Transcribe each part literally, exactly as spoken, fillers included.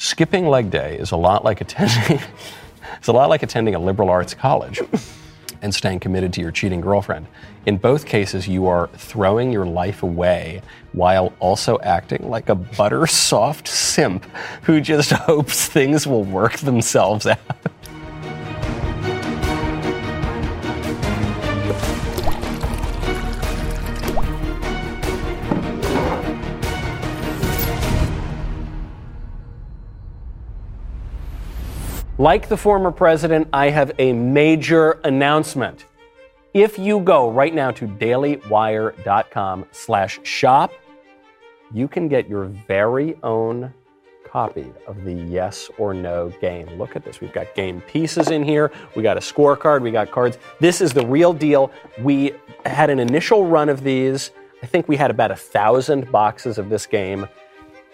skipping leg day is a lot like attending it's a lot like attending a liberal arts college and staying committed to your cheating girlfriend. In both cases, you are throwing your life away while also acting like a butter soft simp who just hopes things will work themselves out. Like the former president, I have a major announcement. If you go right now to dailywire.com slash shop, you can get your very own copy of the yes or no game. Look at this. We've got game pieces in here. We got a scorecard. We got cards. This is the real deal. We had an initial run of these. I think we had about a thousand boxes of this game.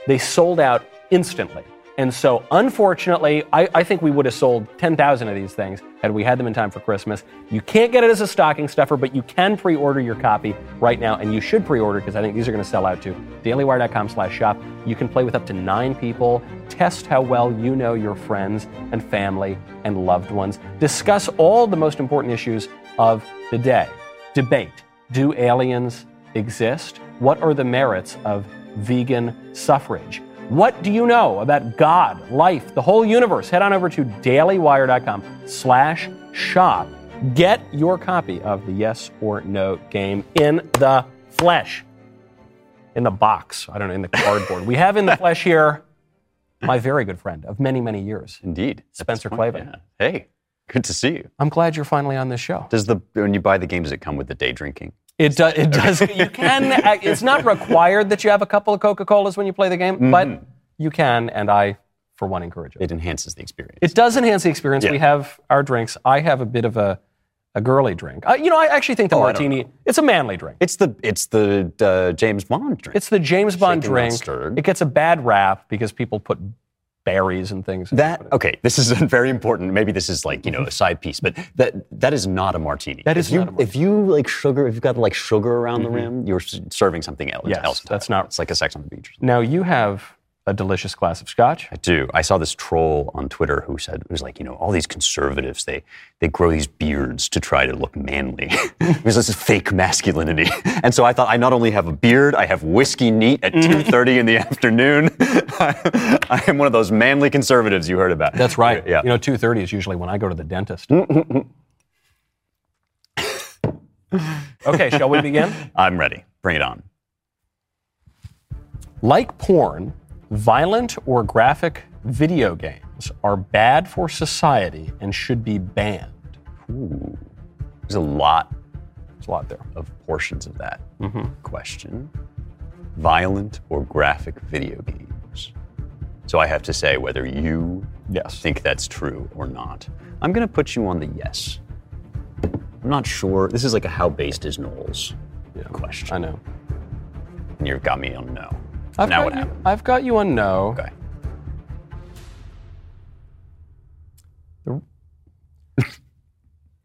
They sold out instantly. And so, unfortunately, I, I think we would have sold ten thousand of these things had we had them in time for Christmas. You can't get it as a stocking stuffer, but you can pre-order your copy right now, and you should pre-order because I think these are going to sell out too. dailywire.com slash shop. You can play with up to nine people, test how well you know your friends and family and loved ones, discuss all the most important issues of the day, debate, do aliens exist? What are the merits of vegan suffrage? What do you know about God, life, the whole universe? Head on over to dailywire.com slash shop. Get your copy of the yes or no game in the flesh. In the box. I don't know, in the cardboard. We have in the flesh here my very good friend of many, many years. Indeed. Spencer Klavan. Yeah. Hey, good to see you. I'm glad you're finally on this show. Does the when you buy the game, does it come with the day drinking? It does. It does. You can. It's not required that you have a couple of Coca-Colas when you play the game, mm-hmm. but you can, and I, for one, encourage it. It enhances the experience. It does enhance the experience. Yeah. We have our drinks. I have a bit of a, a girly drink. I, you know, I actually think the oh, martini. It's a manly drink. It's the it's the uh, James Bond drink. It's the James Bond Shaken drink. Mustard. It gets a bad rap because people put berries and things. That, okay, this is very important. Maybe this is like, you know, a side piece, but that that is not a martini. That is if not you, a martini. If you like sugar, if you've got like sugar around mm-hmm. the rim, you're serving something else. Yes, else that's not. It's like a Sex on the Beach. Now you have a delicious glass of scotch. I do. I saw this troll on Twitter who said, it was like, you know, all these conservatives, they they grow these beards to try to look manly. Because this is fake masculinity. And so I thought, I not only have a beard, I have whiskey neat at two thirty in the afternoon. I, I am one of those manly conservatives you heard about. That's right. Yeah. You know, two thirty is usually when I go to the dentist. Okay, shall we begin? I'm ready. Bring it on. Like porn, violent or graphic video games are bad for society and should be banned. Ooh. There's a lot. There's a lot there of portions of that mm-hmm. question. Violent or graphic video games. So I have to say whether you yes. think that's true or not. I'm going to put you on the yes. I'm not sure. This is like a how based is Knowles yeah. question. I know. And you've got me on no. I've now what you, happened? I've got you on no. Okay.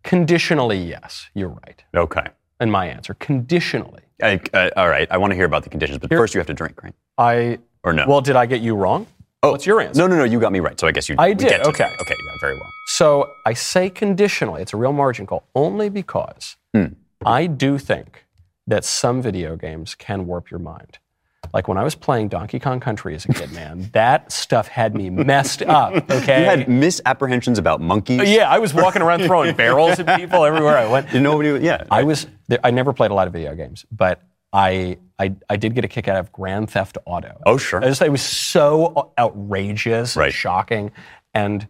Conditionally, yes. You're right. Okay. And my answer, conditionally. I, uh, all right. I want to hear about the conditions, but Here, first you have to drink, right? I or no? Well, did I get you wrong? Oh, what's your answer? No, no, no. You got me right, so I guess you. I did. Get to okay. That. Okay. Yeah, very well. So I say conditionally. It's a real margin call, only because mm. I do think that some video games can warp your mind. Like when I was playing Donkey Kong Country as a kid, man, that stuff had me messed up, okay? You had misapprehensions about monkeys? Yeah, I was walking around throwing barrels at people everywhere I went. Nobody, yeah. I was, I never played a lot of video games, but I I, I did get a kick out of Grand Theft Auto. Oh, sure. I just, it was so outrageous right. and shocking. And,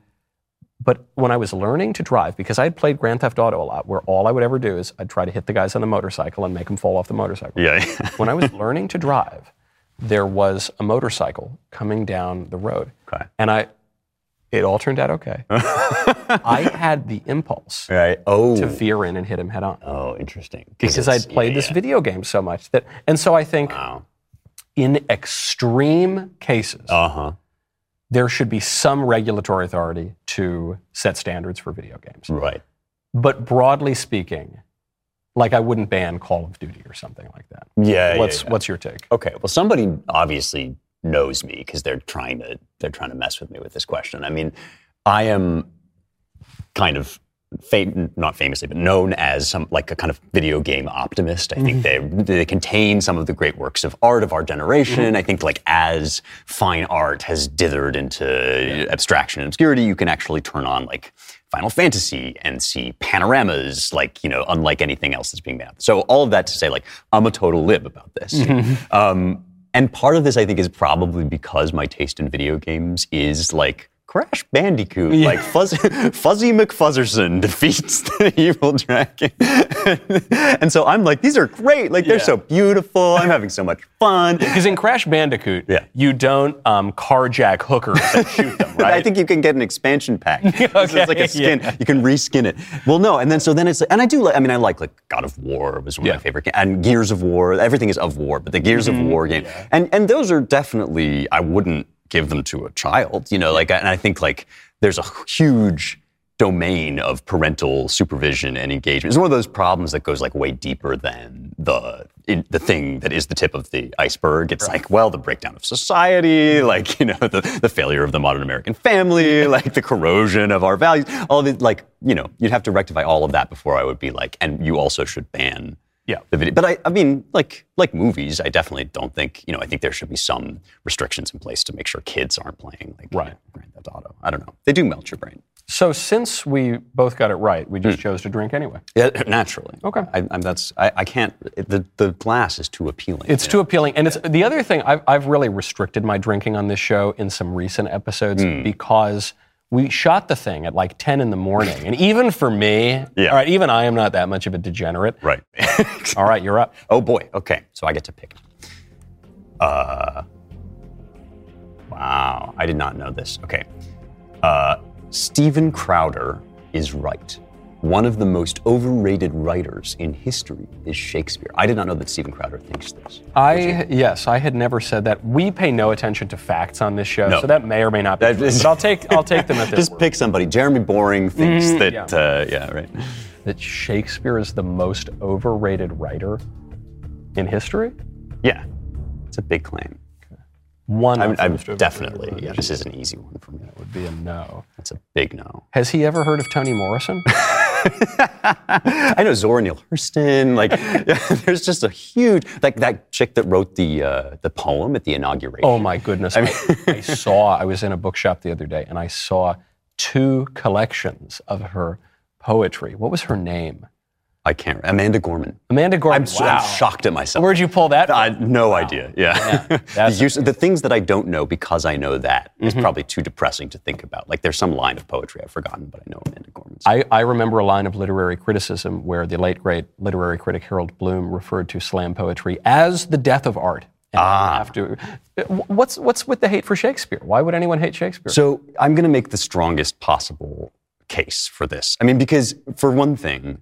but when I was learning to drive, because I had played Grand Theft Auto a lot, where all I would ever do is I'd try to hit the guys on the motorcycle and make them fall off the motorcycle. Yeah. When I was learning to drive, there was a motorcycle coming down the road. Okay. And I, it all turned out okay. I had the impulse right. oh. to veer in and hit him head on. Oh, interesting. Because I'd played yeah, this yeah. video game so much. that, And so I think wow. in extreme cases, uh-huh. there should be some regulatory authority to set standards for video games. Right. But broadly speaking, like, I wouldn't ban Call of Duty or something like that. Yeah, what's, yeah, yeah. What's your take? Okay, well, somebody obviously knows me because they're trying to they're trying to mess with me with this question. I mean, I am kind of fam- not famously, but known as some like a kind of video game optimist. I mm-hmm. think they they contain some of the great works of art of our generation. Mm-hmm. I think like as fine art has dithered into yeah. abstraction and obscurity, you can actually turn on like Final Fantasy and see panoramas, like, you know, unlike anything else that's being made. So all of that to say, like, I'm a total lib about this. Mm-hmm. Um, and part of this, I think, is probably because my taste in video games is, like, Crash Bandicoot, yeah. like Fuzzy, Fuzzy McFuzzerson defeats the evil dragon. And so I'm like, these are great. Like, they're yeah. so beautiful. I'm having so much fun. Because in Crash Bandicoot, yeah. you don't um, carjack hookers and shoot them, right? I think you can get an expansion pack. Okay. It's like a skin. Yeah. You can reskin it. Well, no. And then so then it's like, and I do like, I mean, I like, like God of War was one yeah. of my favorite games. And Gears of War. Everything is of war, but the Gears mm-hmm. of War game. Yeah. And and those are definitely, I wouldn't give them to a child, you know, like, and I think like there's a huge domain of parental supervision and engagement. It's one of those problems that goes like way deeper than the in, the thing that is the tip of the iceberg. It's right. like, well, the breakdown of society, like, you know, the, the failure of the modern American family, like the corrosion of our values, all of it, like, you know, you'd have to rectify all of that before I would be like, and you also should ban Yeah, the video. But I, I mean, like like movies, I definitely don't think, you know, I think there should be some restrictions in place to make sure kids aren't playing like right. you know, Grand Theft Auto. I don't know. They do melt your brain. So since we both got it right, we just mm. chose to drink anyway. Yeah, naturally. Okay. I, I'm, that's I, I can't. The, the glass is too appealing. It's too know? appealing, and it's the other thing. I've I've really restricted my drinking on this show in some recent episodes mm. because we shot the thing at like ten in the morning. And even for me, yeah. all right, even I am not that much of a degenerate. Right. All right, you're up. Oh, boy. Okay, so I get to pick. Uh, wow, I did not know this. Okay. Uh, Steven Crowder is right. One of the most overrated writers in history is Shakespeare. I did not know that Steven Crowder thinks this. I yes, I had never said that. We pay no attention to facts on this show, no. so that may or may not be true. But I'll take I'll take them at this. Just word. Pick somebody. Jeremy Boring thinks mm, that yeah. Uh, yeah, right. That Shakespeare is the most overrated writer in history? Yeah. It's a big claim. One I'm, I'm definitely, yeah, this is an easy one for me. That would be a no. That's a big no. Has he ever heard of Toni Morrison? I know Zora Neale Hurston. Like, there's just a huge, like that chick that wrote the uh, the poem at the inauguration. Oh my goodness. I, mean, I, I saw, I was in a bookshop the other day and I saw two collections of her poetry. What was her name? I can't remember. Amanda Gorman. Amanda Gorman. I'm, wow. I'm shocked at myself. Where'd you pull that from? I, no wow. idea. Yeah. yeah the, use, the things that I don't know because I know that mm-hmm. is probably too depressing to think about. Like there's some line of poetry I've forgotten, but I know Amanda Gorman's. I, I remember a line of literary criticism where the late, great literary critic Harold Bloom referred to slam poetry as the death of art. And ah. have to, what's, what's with the hate for Shakespeare? Why would anyone hate Shakespeare? So I'm going to make the strongest possible case for this. I mean, because for one thing,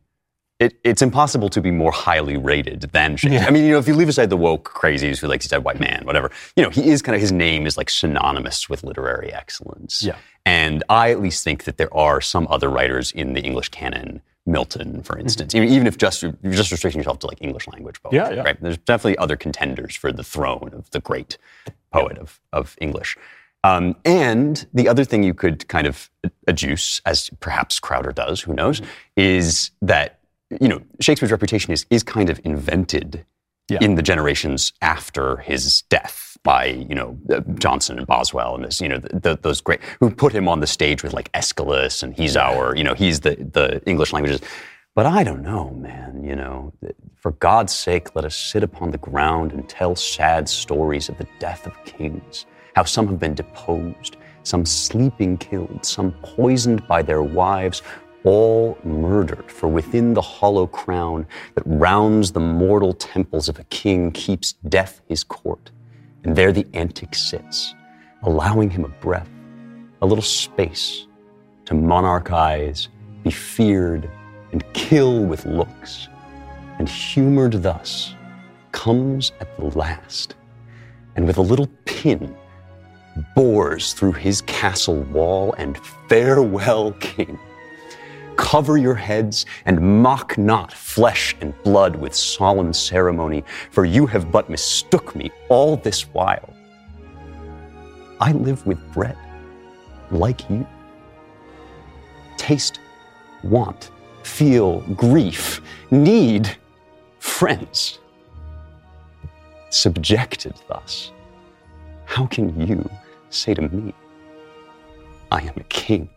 It, it's impossible to be more highly rated than Shakespeare. Yeah. I mean, you know, if you leave aside the woke crazies who like he's a white man, whatever, you know, he is kind of, his name is like synonymous with literary excellence. Yeah. And I at least think that there are some other writers in the English canon, Milton, for instance, mm-hmm. even, even if just you're just restricting yourself to like English language poetry, yeah, yeah. right? There's definitely other contenders for the throne of the great poet yeah. of, of English. Um, and the other thing you could kind of adduce, as perhaps Crowder does, who knows, mm-hmm. is that you know, Shakespeare's reputation is, is kind of invented yeah. in the generations after his death by, you know, Johnson and Boswell and this, you know, the, the, those great, who put him on the stage with like Aeschylus and he's our, you know, he's the, the English languages. But I don't know, man, you know, for God's sake, let us sit upon the ground and tell sad stories of the death of kings, how some have been deposed, some sleeping killed, some poisoned by their wives, all murdered, for within the hollow crown that rounds the mortal temples of a king keeps death his court. And there the antic sits, allowing him a breath, a little space, to monarch eyes be feared and kill with looks. And humored thus, comes at the last, and with a little pin bores through his castle wall, and farewell, king. Cover your heads and mock not flesh and blood with solemn ceremony, for you have but mistook me all this while. I live with bread, like you. Taste, want, feel, grief, need, friends. Subjected thus, how can you say to me, I am a king?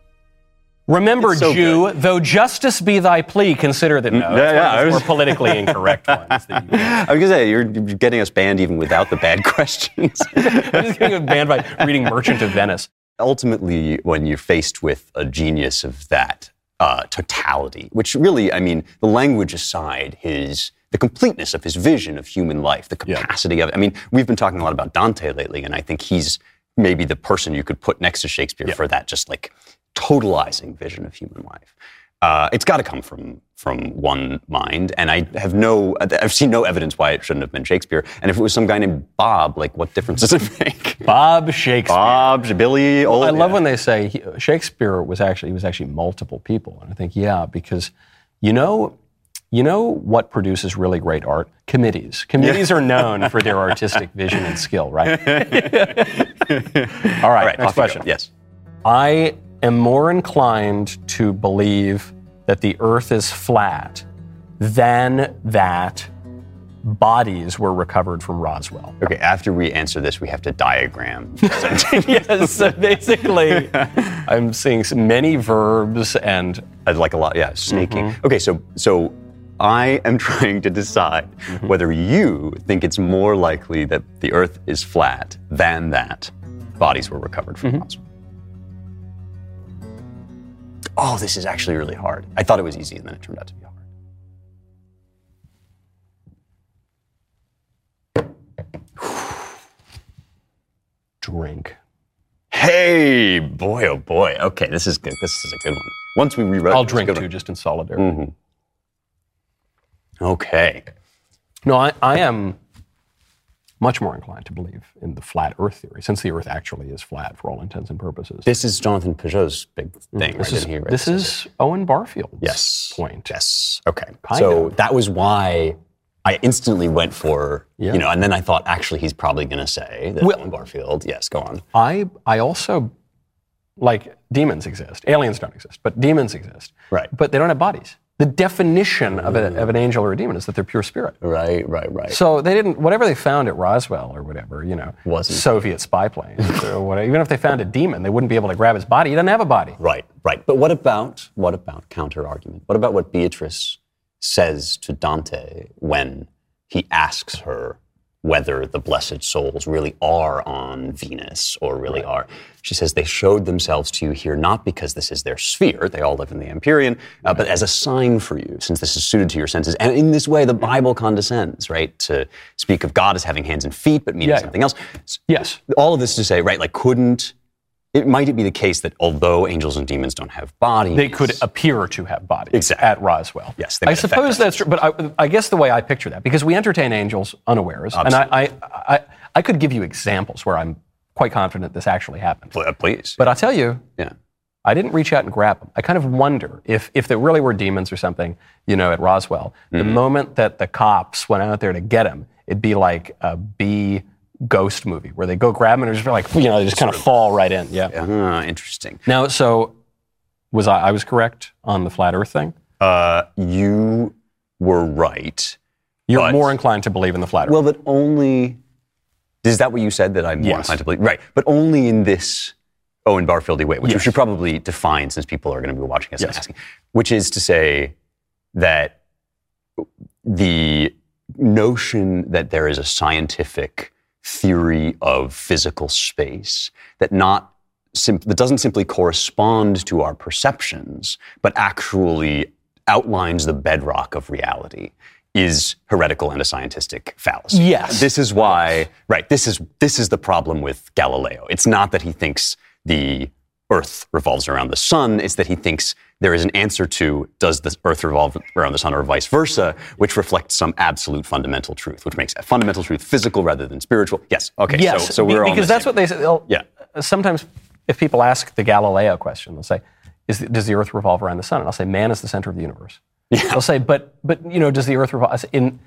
Remember, so Jew, good. Though justice be thy plea, consider that no. Yeah, yeah, I was... More politically incorrect ones. That you I was going to say, you're getting us banned even without the bad questions. I'm just getting banned by reading Merchant of Venice. Ultimately, when you're faced with a genius of that uh, totality, which really, I mean, the language aside, his... the completeness of his vision of human life, the capacity yeah. of it. I mean, we've been talking a lot about Dante lately, and I think he's maybe the person you could put next to Shakespeare yeah. for that just like totalizing vision of human life. Uh, it's got to come from from one mind, and I have no, I've seen no evidence why it shouldn't have been Shakespeare. And if it was some guy named Bob, like what difference does it make? Bob Shakespeare, Bob, Billy. Well, old, I love yeah. when they say he, Shakespeare was actually he was actually multiple people, and I think yeah because you know. You know what produces really great art? Committees. Committees yeah. are known for their artistic vision and skill, right? All right, All right next question. Yes. I am more inclined to believe that the earth is flat than that bodies were recovered from Roswell. Okay, after we answer this, we have to diagram. Yes, so basically, I'm seeing many verbs and... I'd like a lot, yeah, snaking. Mm-hmm. Okay, so so... I am trying to decide mm-hmm. whether you think it's more likely that the earth is flat than that bodies were recovered from Roswell. Mm-hmm. Oh, this is actually really hard. I thought it was easy, and then it turned out to be hard. Drink. Hey, boy, oh boy. Okay, this is good. This is a good one. Once we rewrote it, I'll drink, too, just in solidarity. Mm-hmm. Okay. No, I, I am much more inclined to believe in the flat Earth theory, since the Earth actually is flat for all intents and purposes. This is Jonathan Peugeot's big thing this right is, in here. Right this is here. Owen Barfield's yes. point. Yes. Okay. Kind so of. That was why I instantly went for, yeah. you know, and then I thought, actually, he's probably going to say that well, Owen Barfield. Yes, go on. I, I also, like, demons exist. Aliens don't exist, but demons exist. Right. But they don't have bodies. The definition of, a, of an angel or a demon is that they're pure spirit. Right, right, right. So they didn't, whatever they found at Roswell or whatever, you know, wasn't Soviet spy plane or whatever. Even if they found a demon, they wouldn't be able to grab his body. He doesn't have a body. Right, right. But what about, what about counter argument? What about what Beatrice says to Dante when he asks her whether the blessed souls really are on Venus or really right. are? She says, they showed themselves to you here, not because this is their sphere, they all live in the Empyrean, uh, but as a sign for you, since this is suited to your senses. And in this way, the Bible condescends, right, to speak of God as having hands and feet, but meaning yeah, something yeah. else. Yes. All of this to say, right, like couldn't, it might it be the case that although angels and demons don't have bodies. They could appear to have bodies exactly. at Roswell. Yes. I suppose that's true, but I, I guess the way I picture that, because we entertain angels unawares, Absolutely. and I, I, I, I could give you examples where I'm quite confident this actually happened. Please. But I'll tell you, yeah. I didn't reach out and grab them. I kind of wonder if if there really were demons or something, you know, at Roswell, mm-hmm. the moment that the cops went out there to get him, it'd be like a B ghost movie where they go grab him and it's like, you know, they just kind of fall right in. Yeah. Uh, interesting. Now, so was I, I was correct on the flat earth thing? Uh, you were right. You're but, more inclined to believe in the flat earth. Well, but only... Is that what you said that I'm more yes. inclined to believe? Right. But only in this Owen Barfield-y way, which yes. we should probably define since people are going to be watching us yes. and asking, which is to say that the notion that there is a scientific theory of physical space that not sim- that doesn't simply correspond to our perceptions, but actually outlines the bedrock of reality is heretical and a scientistic fallacy. Yes. This is why, right, this is this is the problem with Galileo. It's not that he thinks the Earth revolves around the sun, it's that he thinks there is an answer to does the Earth revolve around the sun or vice versa, which reflects some absolute fundamental truth, which makes fundamental truth physical rather than spiritual. Yes, okay, yes, so, so we're on the same. Because that's what they say. Yeah. Sometimes if people ask the Galileo question, they'll say, is, does the Earth revolve around the sun? And I'll say, man is the center of the universe. Yeah. I'll say, but but you know, does the Earth revolve? I say, in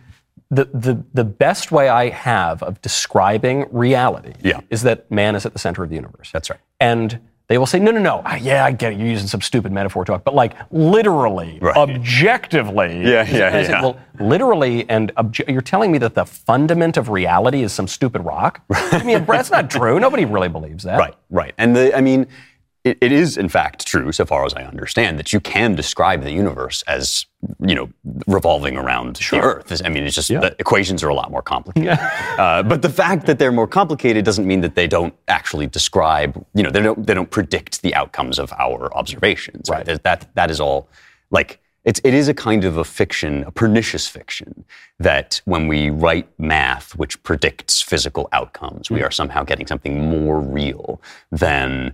the, the, the best way I have of describing reality yeah. is that man is at the center of the universe. That's right. And they will say, no, no, no. Ah, yeah, I get it. You're using some stupid metaphor talk. But like literally, right. objectively. Yeah, yeah, as yeah. It, well, literally and obje- you're telling me that the fundament of reality is some stupid rock? I mean, that's not true. Nobody really believes that. Right, right. And the, I mean, it, it is in fact true, so far as I understand, that you can describe the universe as, you know, revolving around sure. the Earth. I mean, it's just yeah. the equations are a lot more complicated. Yeah. uh, but the fact that they're more complicated doesn't mean that they don't actually describe, you know, they don't they don't predict the outcomes of our observations. Right. right? That that is all, like, it's it is a kind of a fiction, a pernicious fiction, that when we write math which predicts physical outcomes, mm-hmm. we are somehow getting something more real than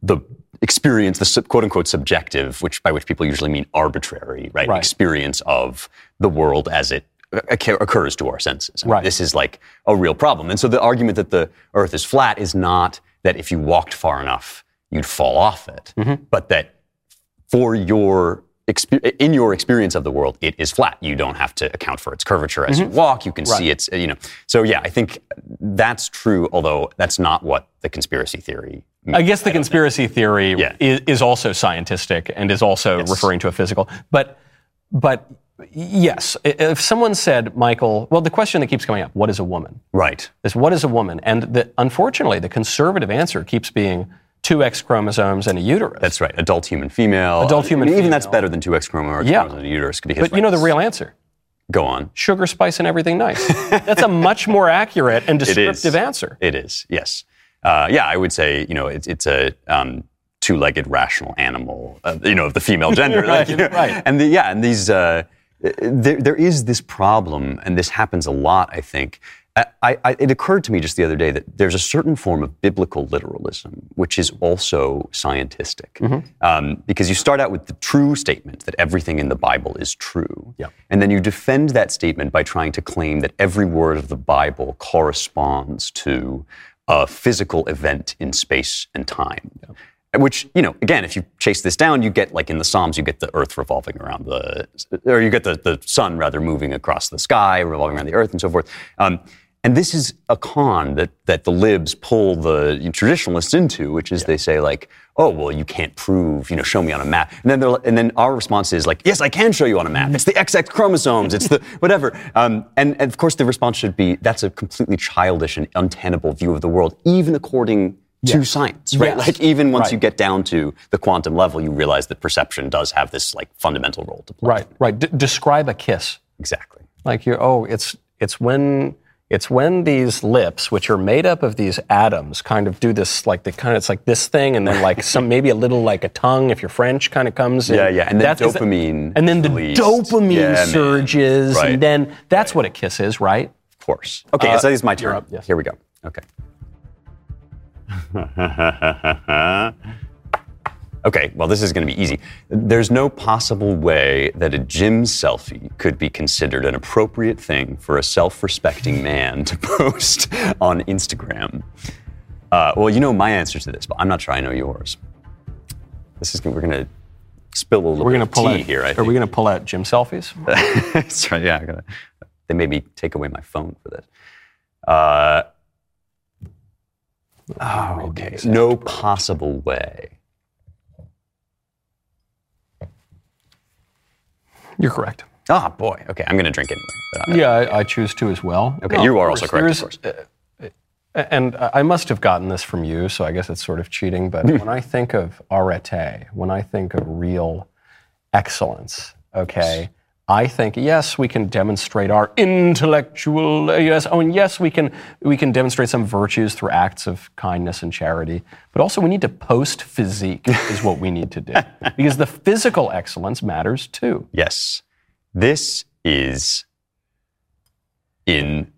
the experience, the quote-unquote subjective, which by which people usually mean arbitrary, right? right. Experience of the world as it occurs to our senses. I mean, right. This is like a real problem. And so the argument that the Earth is flat is not that if you walked far enough, you'd fall off it, mm-hmm. but that for your exper- in your experience of the world, it is flat. You don't have to account for its curvature as mm-hmm. you walk. You can right. see it's, you know. So yeah, I think that's true, although that's not what the conspiracy theory means. I guess the I conspiracy theory yeah. is, is also scientistic and is also yes. referring to a physical. But, but yes, if someone said, Michael, well, the question that keeps coming up, what is a woman? Right. Is what is a woman? And the, unfortunately, the conservative answer keeps being two X chromosomes and a uterus. That's right. Adult human female. Adult human I mean, female. Even that's better than two X chromosomes yeah. and a uterus. Because, but right, you know the real answer. Go on. Sugar, spice, and everything nice. That's a much more accurate and descriptive it answer. It is, yes. Uh, yeah, I would say, you know, it's, it's a um, two-legged rational animal, uh, you know, of the female gender. right, like, you know, right. And the, yeah, and these, uh, there, there is this problem, and this happens a lot, I think. I, I, it occurred to me just the other day that there's a certain form of biblical literalism, which is also scientistic, mm-hmm. um, because you start out with the true statement that everything in the Bible is true, yep. and then you defend that statement by trying to claim that every word of the Bible corresponds to a physical event in space and time. Yep. Which, you know, again, if you chase this down, you get, like in the Psalms, you get the earth revolving around the, or you get the, the sun, rather, moving across the sky, revolving around the earth, and so forth. Um, and this is a con that that the libs pull the traditionalists into, which is yeah. they say, like, oh, well, you can't prove, you know, show me on a map. And then they're, and then our response is, like, yes, I can show you on a map. It's the X X chromosomes. It's the whatever. Um, and, and, of course, the response should be, that's a completely childish and untenable view of the world, even according to yes. science, right? Yes. Like, even once right. you get down to the quantum level, you realize that perception does have this, like, fundamental role to play. Right, right. D- describe a kiss. Exactly. Like, you're, oh, it's it's when it's when these lips, which are made up of these atoms, kind of do this, like, the kind of, it's like this thing, and then, like, some maybe a little, like, a tongue, if you're French, kind of comes in. Yeah, yeah, and then dopamine. That, and then the released. dopamine yeah, surges, right. and then that's right. what a kiss is, right? Of course. Okay, uh, so it's my turn. Yes. Here we go. Okay. Okay, well, this is going to be easy. There's no possible way that a gym selfie could be considered an appropriate thing for a self-respecting man to post on Instagram. Uh, well, you know my answer to this, but I'm not sure I know yours. This is we're going to spill a little we're bit gonna of pull tea out, here. I are think. we going to pull out gym selfies? That's right. Yeah, I'm gonna, they made me take away my phone for this. Uh, Oh, okay. No possible way. You're correct. Ah, oh, boy. Okay, I'm going to drink it anyway. Yeah, I, I choose to as well. Okay, no, you are also correct, of course. Uh, and I must have gotten this from you, so I guess it's sort of cheating, but when I think of arete, when I think of real excellence, okay, I think, yes, we can demonstrate our intellectual, yes, oh, and yes, we can we can demonstrate some virtues through acts of kindness and charity, but also we need to post physique is what we need to do, because the physical excellence matters too. Yes. This is in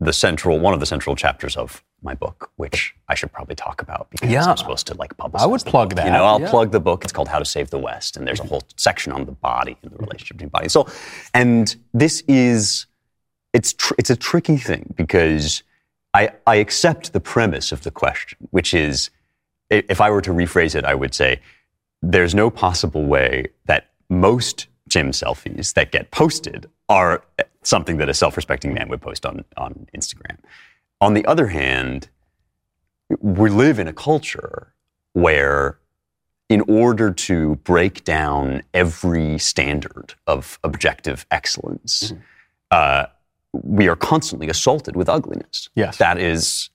the central, one of the central chapters of my book, which I should probably talk about because yeah. I'm supposed to, like, publicize. I would plug book. that. You know, I'll yeah. plug the book. It's called How to Save the West, and there's a whole section on the body and the relationship between body and soul. And this is, it's tr- it's a tricky thing because I I accept the premise of the question, which is, if I were to rephrase it, I would say there's no possible way that most gym selfies that get posted are something that a self-respecting man would post on, on Instagram. On the other hand, we live in a culture where in order to break down every standard of objective excellence, mm-hmm. uh, we are constantly assaulted with ugliness. Yes. That is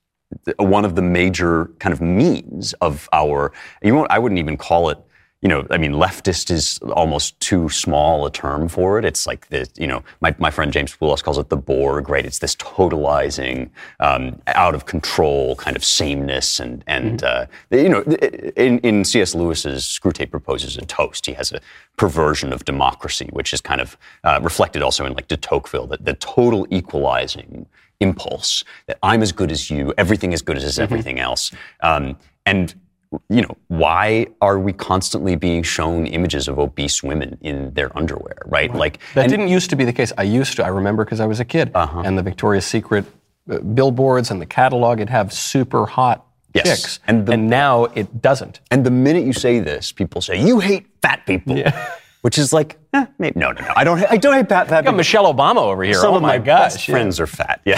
one of the major kind of means of our, you won't, I wouldn't even call it, you know, I mean, leftist is almost too small a term for it. It's like the, you know, my, my friend James Poulos calls it the Borg, right? It's this totalizing, um, out of control kind of sameness. And, and mm-hmm. uh, you know, in, in C S. Lewis's Screwtape proposes a toast. He has a perversion of democracy, which is kind of uh, reflected also in like de Tocqueville, that the total equalizing impulse that I'm as good as you, everything as good as mm-hmm. everything else. Um, and you know, why are we constantly being shown images of obese women in their underwear, right? Right. Like that and, didn't used to be the case. I used to, I remember because I was a kid, uh-huh. and the Victoria's Secret billboards and the catalog, it'd have super hot yes. chicks, and, the, and now it doesn't. And the minute you say this, people say, you hate fat people. Yeah. Which is like, eh, maybe, no, no, no. I don't, I don't hate fat. You got Michelle Obama over here. Some oh of my, my gosh, best yeah. friends are fat. Yeah,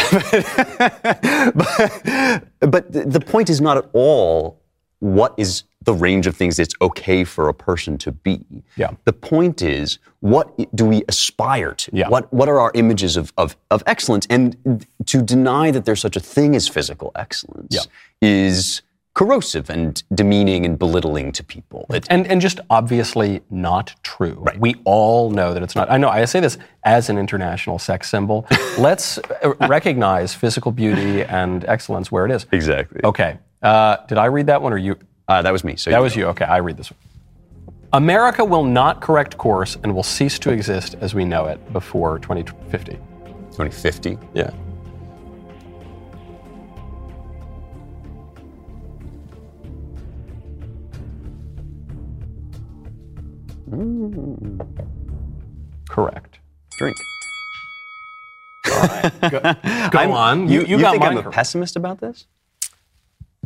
but, but the point is not at all what is the range of things it's okay for a person to be. Yeah. The point is, what do we aspire to? Yeah. What What are our images of of of excellence? And to deny that there's such a thing as physical excellence yeah. is corrosive and demeaning and belittling to people. It, and and just obviously not true. Right. We all know that it's not. I know, I say this as an international sex symbol. Let's recognize physical beauty and excellence where it is. Exactly. Okay. Uh, did I read that one or you? Uh, that was me. So That you was know. you. Okay, I read this one. America will not correct course and will cease to exist as we know it before twenty fifty. twenty fifty? Yeah. Mm. Correct. Drink. All right. Go, go on. You, you, you got think I'm a correct. pessimist about this?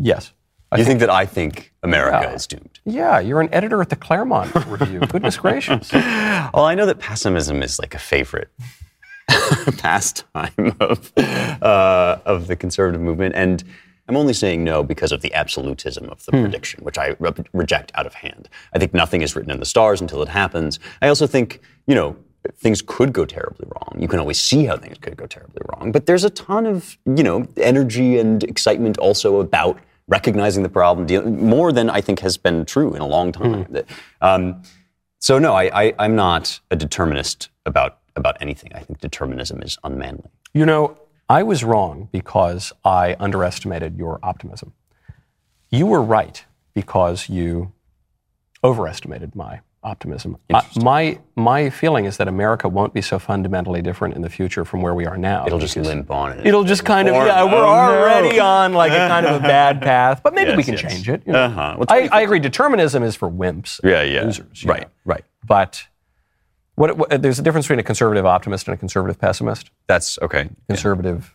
Yes. I you think, think that I think America yeah. is doomed? Yeah, you're an editor at the Claremont Review. Goodness gracious. Well, I know that pessimism is like a favorite pastime of, uh, of the conservative movement, and I'm only saying no because of the absolutism of the hmm. prediction, which I re- reject out of hand. I think nothing is written in the stars until it happens. I also think, you know, things could go terribly wrong. You can always see how things could go terribly wrong. But there's a ton of, you know, energy and excitement also about recognizing the problem, dealing, more than I think has been true in a long time. Mm. Um, so no, I, I, I'm not a determinist about, about anything. I think determinism is unmanly. You know, I was wrong because I underestimated your optimism. You were right because you overestimated my optimism. Uh, my my feeling is that America won't be so fundamentally different in the future from where we are now. It'll just limp on. It. It'll just kind of, yeah, we're already on like a kind of a bad path, but maybe yes, we can yes. change it. You know? uh-huh. well, I, I agree, determinism is for wimps yeah, yeah. and losers. Right, know? right. But what, what there's a difference between a conservative optimist and a conservative pessimist. That's okay. Conservative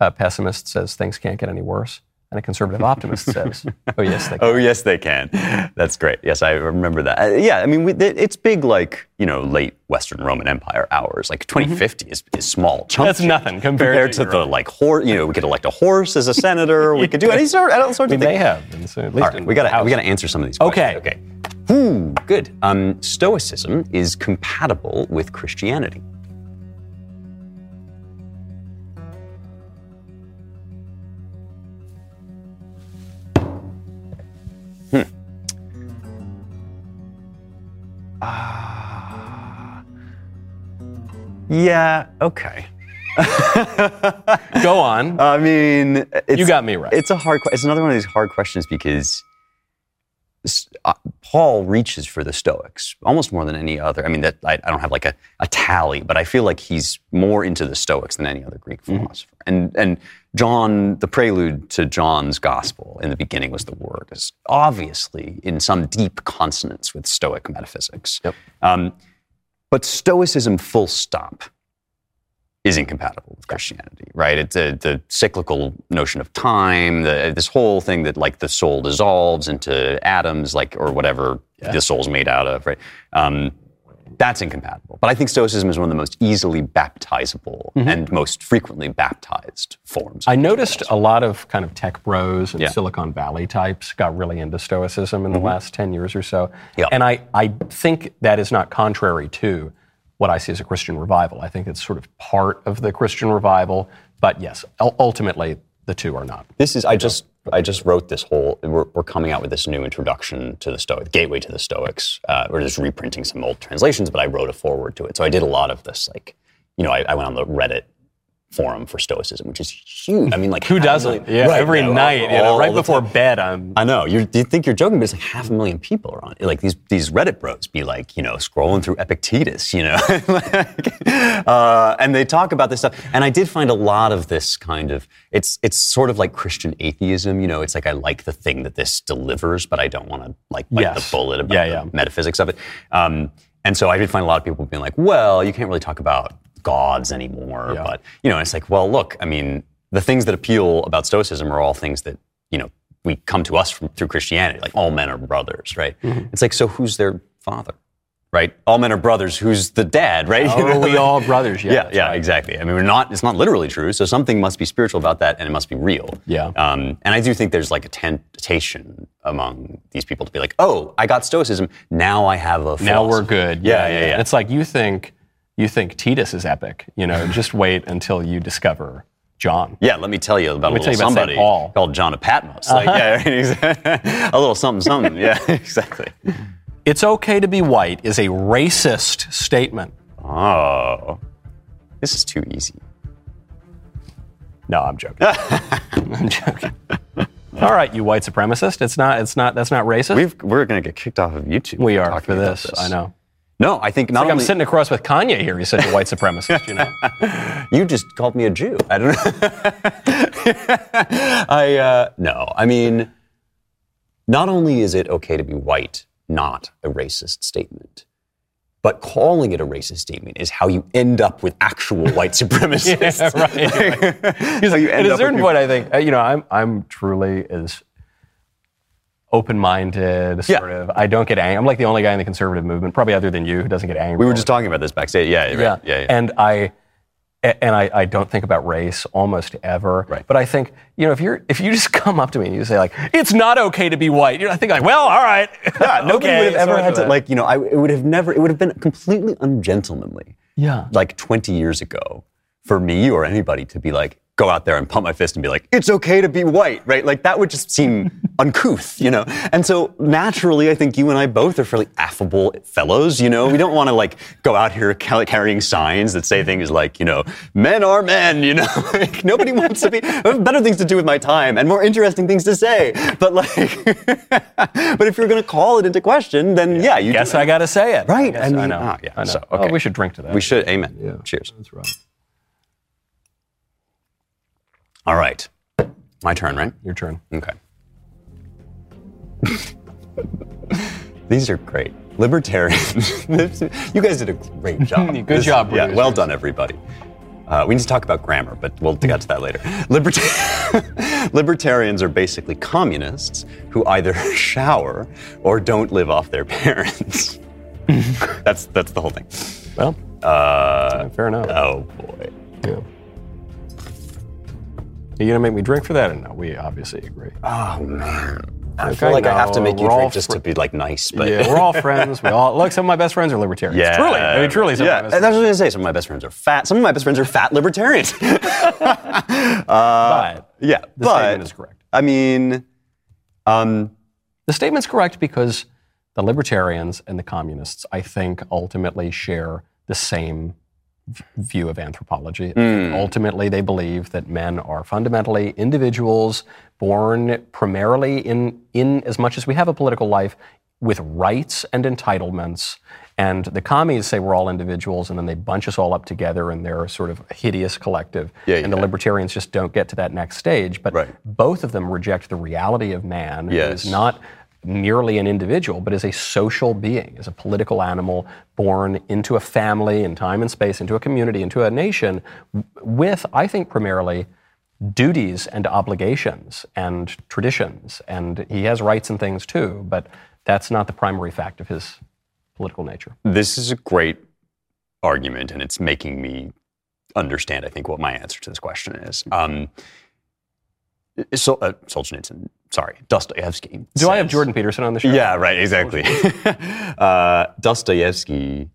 yeah. uh, pessimist says things can't get any worse. And a conservative optimist says, oh, yes, they can. Oh, yes, they can. That's great. Yes, I remember that. Uh, yeah, I mean, we, it's big like, you know, late Western Roman Empire hours. Like twenty fifty mm-hmm. is, is small. Chunk That's change. nothing compared, compared to, to the, like, horse. You know, we could elect a horse as a senator. We could do any sort of things. We may have. So at least All right, we got to answer some of these questions. Okay. Okay. Ooh, good. Um, Stoicism is compatible with Christianity. Ah, uh, yeah. Okay. Go on. I mean, it's, you got me right. It's a hard. It's another one of these hard questions because uh, Paul reaches for the Stoics almost more than any other. I mean, that I, I don't have like a, a tally, but I feel like he's more into the Stoics than any other Greek philosopher. Mm-hmm. And and John, the prelude to John's gospel, in the beginning was the Word, is obviously in some deep consonance with Stoic metaphysics. Yep. Um, but Stoicism, full stop, is incompatible with Christianity, right? It's a, the cyclical notion of time, the, this whole thing that like the soul dissolves into atoms, like or whatever yeah. the soul's made out of, right? Um, That's incompatible. But I think Stoicism is one of the most easily baptizable mm-hmm. and most frequently baptized forms. I noticed a lot of kind of tech bros and yeah. Silicon Valley types got really into Stoicism in mm-hmm. the last ten years or so. Yeah. And I, I think that is not contrary to what I see as a Christian revival. I think it's sort of part of the Christian revival. But yes, ultimately, the two are not. This is, I just... I just wrote this whole, we're, we're coming out with this new introduction to the Stoic, Gateway to the Stoics. Uh, we're just reprinting some old translations, but I wrote a foreword to it. So I did a lot of this, like, you know, I, I went on the Reddit forum for Stoicism, which is huge. I mean, like... Who doesn't? Million, yeah, right, every yeah, night, all, you know, right before time. bed, I'm... I know. You're, you think you're joking, but it's like half a million people are on it. Like, these these Reddit bros be like, you know, scrolling through Epictetus, you know? like, uh, and they talk about this stuff. And I did find a lot of this kind of... It's it's sort of like Christian atheism, you know? It's like, I like the thing that this delivers, but I don't want to, like, bite yes. the bullet about yeah, the yeah. metaphysics of it. Um, and so I did find a lot of people being like, well, you can't really talk about gods anymore, yeah. but, you know, it's like, well, look, I mean, the things that appeal about Stoicism are all things that, you know, we come to us from, through Christianity, like all men are brothers, right? Mm-hmm. It's like, so who's their father, right? All men are brothers, who's the dad, right? Are oh, we all brothers? Yeah, yeah, yeah right. exactly. I mean, we're not, it's not literally true, so something must be spiritual about that, and it must be real. Yeah. Um, and I do think there's like a temptation among these people to be like, oh, I got Stoicism, now I have a philosophy. Now we're good. Yeah, yeah, yeah. yeah. yeah. It's like, you think... You think Titus is epic, you know, just wait until you discover John. Yeah, let me tell you about let a little about somebody called John of Patmos. Uh-huh. Like, yeah, a little something, something. Yeah, exactly. It's okay to be white is a racist statement. Oh, this is too easy. No, I'm joking. I'm joking. All right, you white supremacist. It's not, it's not, that's not racist. We've, we're going to get kicked off of YouTube. We are for this. this. I know. No, I think not. It's like only... I'm sitting across with Kanye here. He's such a white supremacist, you know. You just called me a Jew. I don't know. I uh, no. I mean, not only is it okay to be white, not a racist statement, but calling it a racist statement is how you end up with actual white supremacists. yeah, right. right. He's like, you end at a certain with... point, I think you know, I'm I'm truly as. open-minded, sort yeah. of. I don't get angry. I'm like the only guy in the conservative movement, probably other than you, who doesn't get angry. We were just talking about this backstage. Yeah, right. yeah. yeah, yeah. And I, and I, I don't think about race almost ever. Right. But I think, you know, if you're, if you just come up to me and you say like, it's not okay to be white, you know, I think like, well, all right. Yeah, nobody okay, would have ever had to that. like, you know, I it would have never. It would have been completely ungentlemanly. Yeah. Like twenty years ago, for me or anybody to be like, go out there and pump my fist and be like, it's okay to be white, right? Like, that would just seem uncouth, you know? And so, naturally, I think you and I both are fairly affable fellows, you know? We don't want to, like, go out here carrying signs that say things like, you know, men are men, you know? Like, nobody wants to be... I have better things to do with my time and more interesting things to say. But, like... but if you're going to call it into question, then, yeah, yeah you... Guess do. I got to say it. Right. I, I mean, I know. Ah, yeah. I know. So, okay. Oh, we should drink to that. We should. Amen. Yeah. Cheers. That's right. All right. My turn, right? Your turn. Okay. These are great. Libertarians. You guys did a great job. Good this, job, yeah, well done, everybody. Uh, we need to talk about grammar, but we'll get to that later. Liberta- Libertarians are basically communists who either shower or don't live off their parents. that's that's the whole thing. Well, uh, fair enough. Oh, boy. Yeah. Are you going to make me drink for that? And no, we obviously agree. Oh, man. I feel like I have to make you drink just to be, like, nice. But yeah, we're all friends. We all Look, some of my best friends are libertarians. Yeah. Truly. I mean, truly. Some yeah. That's what I was going to say. Some of my best friends are fat. Some of my best friends are fat libertarians. uh, but yeah, the but, statement is correct. I mean... Um, the statement's correct because the libertarians and the communists, I think, ultimately share the same... view of anthropology. Mm. Ultimately, they believe that men are fundamentally individuals born primarily in, in as much as we have a political life, with rights and entitlements. And the commies say we're all individuals, and then they bunch us all up together in their sort of hideous collective. Yeah, yeah. And the libertarians just don't get to that next stage. But right. both of them reject the reality of man, yes. who is not merely an individual, but as a social being, as a political animal born into a family in time and space, into a community, into a nation, with, I think, primarily duties and obligations and traditions. And he has rights and things too, but that's not the primary fact of his political nature. This is a great argument, and it's making me understand, I think, what my answer to this question is. Um, so, uh, Solzhenitsyn, sorry, Dostoevsky. Do says, I have Jordan Peterson on the show? Yeah, right, exactly. uh, Dostoevsky,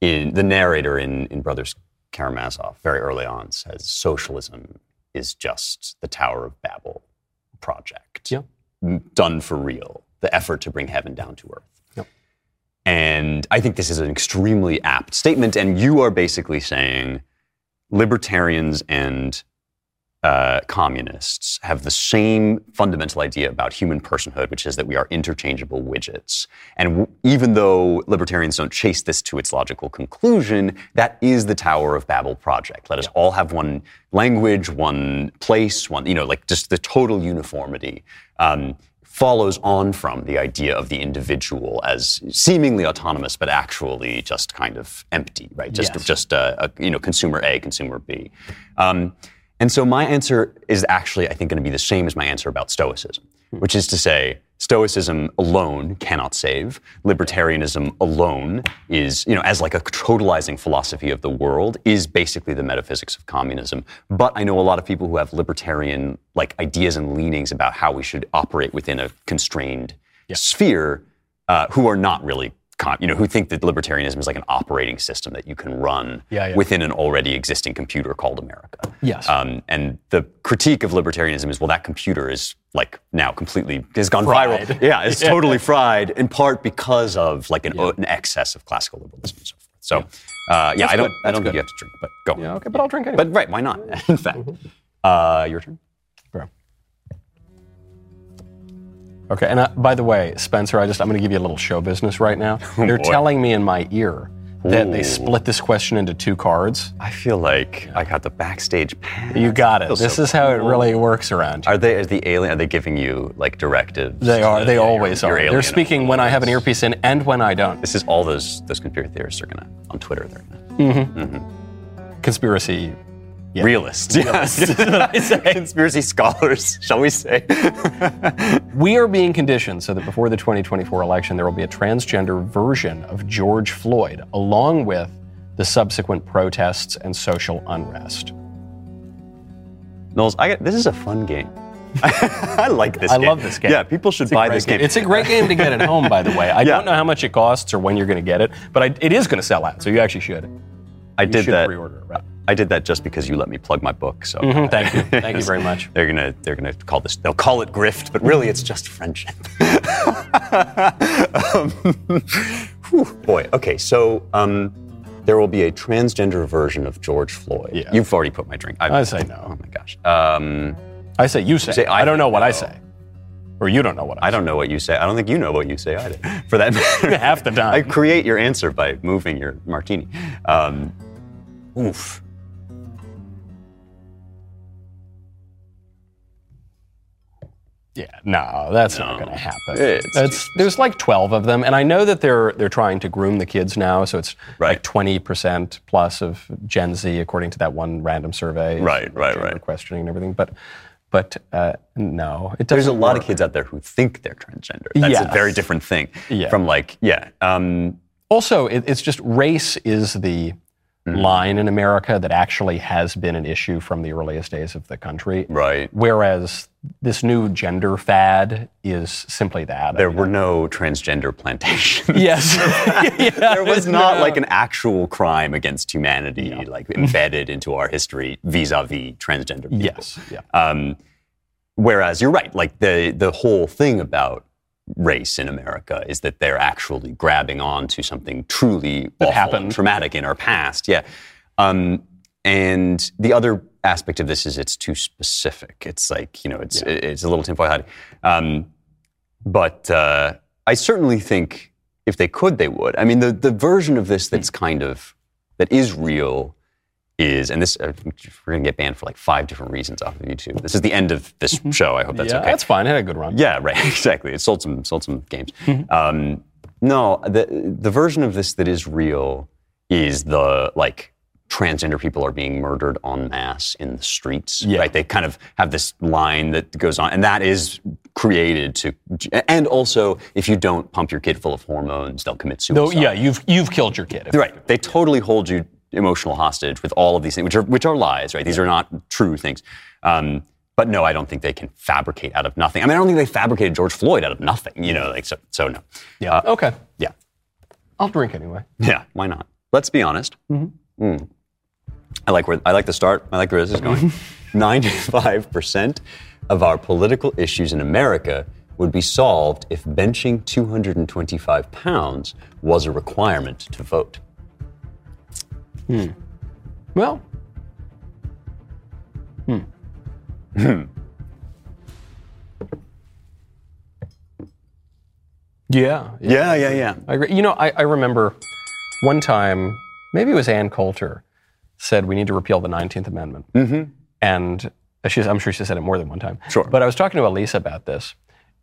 in, the narrator in, in Brothers Karamazov, very early on, says socialism is just the Tower of Babel project. Yeah. Done for real. The effort to bring heaven down to earth. And I think this is an extremely apt statement. And you are basically saying libertarians and uh, communists have the same fundamental idea about human personhood, which is that we are interchangeable widgets. And w- even though libertarians don't chase this to its logical conclusion, that is the Tower of Babel project. Let us all have one language, one place, one, you know, like just the total uniformity. Um, follows on from the idea of the individual as seemingly autonomous, but actually just kind of empty, right? Just, yes. just uh, a, you know, consumer A, consumer B. Um, and so my answer is actually, I think, going to be the same as my answer about Stoicism, which is to say Stoicism alone cannot save. Libertarianism alone is, you know, as like a totalizing philosophy of the world, is basically the metaphysics of communism. But I know a lot of people who have libertarian like ideas and leanings about how we should operate within a constrained yeah. sphere, uh, who are not really, com- you know, who think that libertarianism is like an operating system that you can run yeah, yeah. within an already existing computer called America. Yes. Um, and the critique of libertarianism is, well, that computer is like now completely has gone fried. viral. Yeah, it's yeah. totally fried in part because of like an, yeah. o- an excess of classical liberalism and so forth. So, uh, yeah, That's I don't, I don't think you have to drink, but go. Yeah, okay, but yeah. I'll drink anyway. But right, why not? In fact, mm-hmm. uh, your turn, bro. Okay, and I, by the way, Spencer, I just I'm going to give you a little show business right now. Oh, They're boy. telling me in my ear that Ooh. they split this question into two cards. I feel like yeah. I got the backstage pass. You got it. This so is cool. how it really works around here. Are they, are the alien, are they giving you like directives? They are, they yeah, always you're, are. You're They're speaking when I have an earpiece in and when I don't. This is all those those conspiracy theorists are going to, on Twitter, they're going to. Mm-hmm. Mm-hmm. Conspiracy yeah. realists. Realists. Yes. Conspiracy scholars, shall we say. We are being conditioned so that before the twenty twenty-four election, there will be a transgender version of George Floyd, along with the subsequent protests and social unrest. Knowles, I got, this is a fun game. I like this I game. I love this game. Yeah, people should buy this game. game. It's a great game to get at home, by the way. I yeah. don't know how much it costs or when you're going to get it, but I, it is going to sell out, so you actually should. I you did should that. Pre-order it, right? I did that just because you let me plug my book. So mm-hmm, thank you, thank you very much. They're gonna, they're gonna call this. They'll call it grift, but really it's just friendship. um, whew, boy, okay. So um, there will be a transgender version of George Floyd. Yeah. You've already put my drink. I, I say no. Oh my gosh. Um, I say you say. say I, I don't know what no. I say. Or you don't know what I say. I don't know what you say. I don't think you know what you say either. For that matter, half the time. I create your answer by moving your martini. Um, oof. Yeah, no, that's no. not going to happen. It's, it's, there's like twelve of them, and I know that they're they're trying to groom the kids now, so it's right. like twenty percent plus of Gen Z, according to that one random survey. Right, right, right. Questioning and everything, but but uh, no, it doesn't There's a lot work. of kids out there who think they're transgender. That's yes. a very different thing yeah. from like, yeah. Um, also, it, it's just race is the... line in America that actually has been an issue from the earliest days of the country. Right. Whereas this new gender fad is simply that. There I mean, were no transgender plantations. Yes. yeah, there was not no. like an actual crime against humanity yeah. like embedded into our history vis-a-vis transgender people. Yes. Yeah. Um, whereas you're right, like the the whole thing about race in America is that they're actually grabbing on to something truly that awful happened. and traumatic in our past. Yeah. Um, and the other aspect of this is it's too specific. It's like, you know, it's yeah. it's a little tinfoil hat. Um, but uh, I certainly think if they could, they would. I mean, the, the version of this that's kind of, that is real is, and this, uh, we're going to get banned for like five different reasons off of YouTube. This is the end of this show. I hope that's yeah, okay. Yeah, that's fine. I had a good run. Yeah, right. Exactly. It sold some sold some games. um, no, the the version of this that is real is the, like, transgender people are being murdered en masse in the streets. Yeah. Right? They kind of have this line that goes on, and that is created to, and also if you don't pump your kid full of hormones, they'll commit suicide. Though, yeah, you've you've killed your kid. Right. They totally hold you emotional hostage with all of these things, which are which are lies, right? These yeah. are not true things. Um, but no, I don't think they can fabricate out of nothing. I mean, I don't think they fabricated George Floyd out of nothing. You know, like so. So no. Yeah. Uh, okay. Yeah. I'll drink anyway. Yeah. Why not? Let's be honest. Mm-hmm. Mm. I like where I like the start. I like where this is going. Ninety-five percent of our political issues in America would be solved if benching two hundred twenty-five pounds was a requirement to vote. Hmm. Well. Hmm. Hmm. Yeah. Yeah, yeah, yeah. yeah. I, you know, I, I remember one time, maybe it was Ann Coulter, said we need to repeal the nineteenth amendment. Mm-hmm. And she's, I'm sure she said it more than one time. Sure. But I was talking to Elisa about this,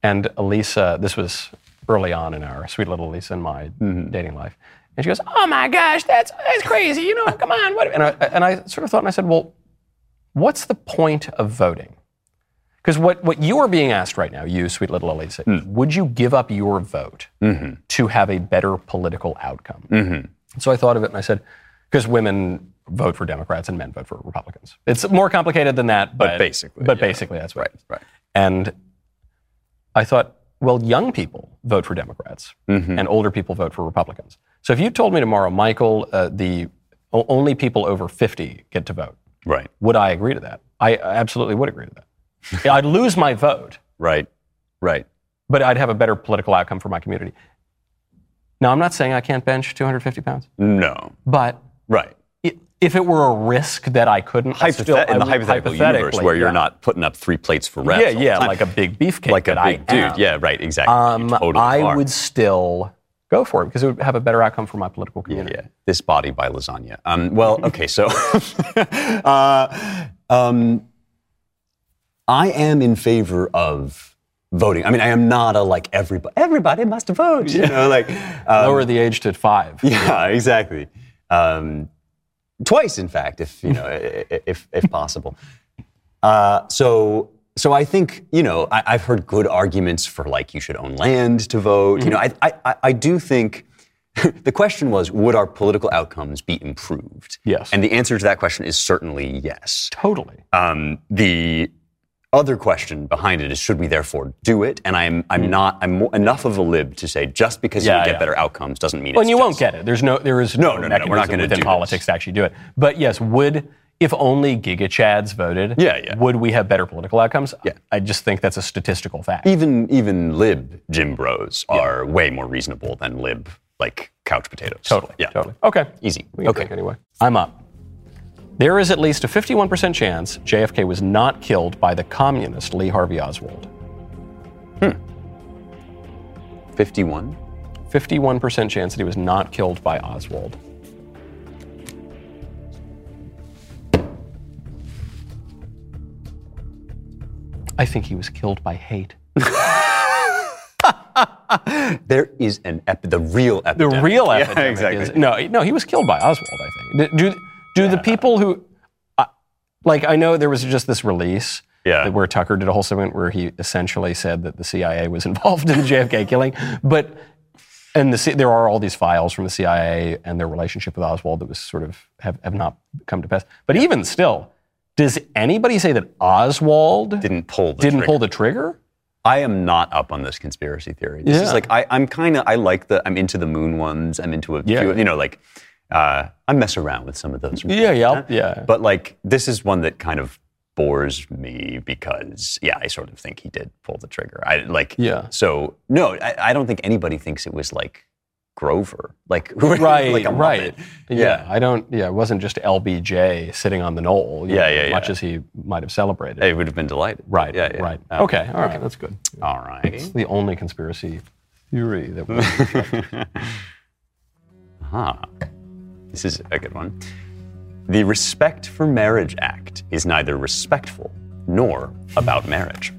and Elisa, this was early on in our sweet little Elisa and my mm-hmm. dating life, and she goes, "Oh my gosh, that's that's crazy! You know, come on!" What? And I and I sort of thought, and I said, "Well, what's the point of voting? Because what what you are being asked right now, you sweet little Elisa, mm. would you give up your vote mm-hmm. to have a better political outcome?" Mm-hmm. So I thought of it, and I said, "Because women vote for Democrats and men vote for Republicans. It's more complicated than that, but, but basically, but yeah. basically that's right. right. And I thought, well, young people vote for Democrats mm-hmm. and older people vote for Republicans. So if you told me tomorrow, Michael, uh, the only people over fifty get to vote, right? Would I agree to that? I absolutely would agree to that. I'd lose my vote, right? Right. But I'd have a better political outcome for my community. Now, I'm not saying I can't bench two hundred fifty pounds. No, but right. If it were a risk that I couldn't, Hypothet- I still, in the I hypothetical universe where yeah. you're not putting up three plates for reps, yeah, yeah, like a big beefcake, like that a big I dude, am, yeah, right, exactly. Um, totally I are. would still go for it because it would have a better outcome for my political community. Yeah, yeah. This body by lasagna. Um, well, okay, so uh, um, I am in favor of voting. I mean, I am not a like everybody. Everybody must vote. You yeah. know, like um, lower the age to five. Yeah, exactly. Um, Twice, in fact, if you know, if if possible. Uh, so, so I think you know, I, I've heard good arguments for like you should own land to vote. Mm-hmm. You know, I I, I do think the question was, would our political outcomes be improved? Yes, and the answer to that question is certainly yes. Totally. Um, the other question behind it is, should we therefore do it? And I'm I'm mm-hmm. not I'm more, enough of a lib to say just because yeah, you get yeah. better outcomes doesn't mean. Well, it's and you just. won't get it. There's no there is no no no. no, no. We're not going to do politics this. to actually do it. But yes, would if only gigachads voted? Yeah, yeah. Would we have better political outcomes? Yeah. I just think that's a statistical fact. Even even lib Jim Bros are yeah. way more reasonable than lib like couch potatoes. Totally. Yeah. Totally. Okay. Easy. We can okay. drink anyway. I'm up. There is at least a fifty-one percent chance J F K was not killed by the communist Lee Harvey Oswald. Hmm. fifty-one? fifty-one percent chance that he was not killed by Oswald. I think he was killed by hate. There is an epi- the real epidemic. The real epidemic. Yeah, exactly. is, no, no, he was killed by Oswald, I think. Do, do, Do the people who, uh, like, I know there was just this release yeah. that where Tucker did a whole segment where he essentially said that the C I A was involved in the J F K killing, but and the there are all these files from the C I A and their relationship with Oswald that was sort of have, have not come to pass. But yeah. even still, does anybody say that Oswald didn't pull the didn't trigger. pull the trigger? I am not up on this conspiracy theory. This yeah. is like I, I'm kind of I like the I'm into the moon ones. I'm into a few, yeah. you know like. Uh, I mess around with some of those. Yeah, yeah, yeah. But like, this is one that kind of bores me because, yeah, I sort of think he did pull the trigger. I like, yeah. So no, I, I don't think anybody thinks it was like Grover, like right, like a right. Yeah. yeah, I don't. Yeah, it wasn't just L B J sitting on the knoll. You yeah, know, yeah, as yeah. Much as he might have celebrated, he would have been delighted. Right, yeah, yeah. right. Um, okay, all right, okay, that's good. All right, it's the only conspiracy theory that we. Ah. uh-huh. This is a good one. The Respect for Marriage Act is neither respectful nor about marriage.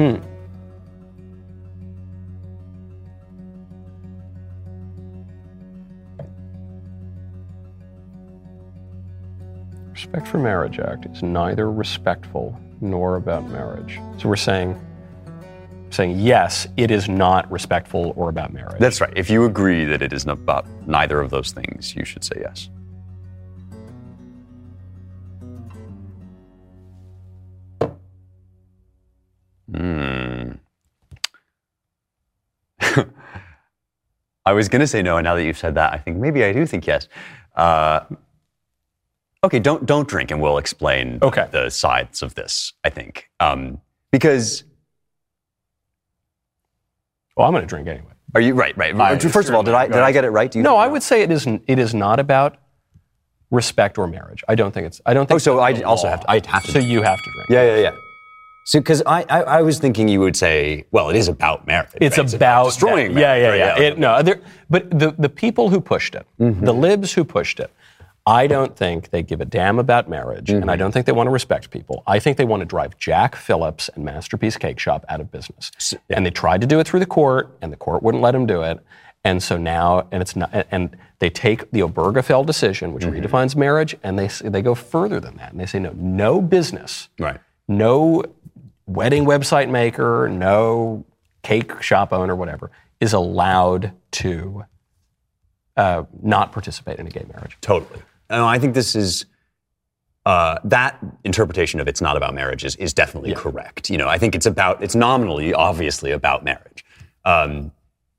Hmm. Respect for Marriage Act is neither respectful nor about marriage. So we're saying saying, yes, it is not respectful or about marriage. That's right. If you agree that it is not about neither of those things, you should say yes. Hmm. I was going to say no, and now that you've said that, I think maybe I do think yes. Uh, okay, don't don't drink, and we'll explain okay. the sides of this, I think. Um, because... Well, I'm going to drink anyway. Are you... Right, right. My, First of all, did I did I get it right? Do you no, I would say it is, it is not about respect or marriage. I don't think it's... I don't think. Oh, so I also law. have to... I have to. So you have to drink. Yeah, yeah, yeah. So, because I, I, I was thinking you would say, well, it is about marriage. It's, right? about, it's about destroying that. marriage. Yeah, yeah, right? yeah. yeah. It, no, there, but the, the people who pushed it, mm-hmm. the libs who pushed it, I don't think they give a damn about marriage, mm-hmm. and I don't think they want to respect people. I think they want to drive Jack Phillips and Masterpiece Cake Shop out of business. So, yeah. And they tried to do it through the court, and the court wouldn't let them do it. And so now, and it's not, and they take the Obergefell decision, which mm-hmm. redefines marriage, and they they go further than that, and they say no, no business, right? No. Wedding website maker, no cake shop owner, whatever, is allowed to uh, not participate in a gay marriage. Totally. No, I think this is, uh, that interpretation of it's not about marriage is, is definitely yeah. correct. You know, I think it's about, it's nominally, obviously about marriage. Um,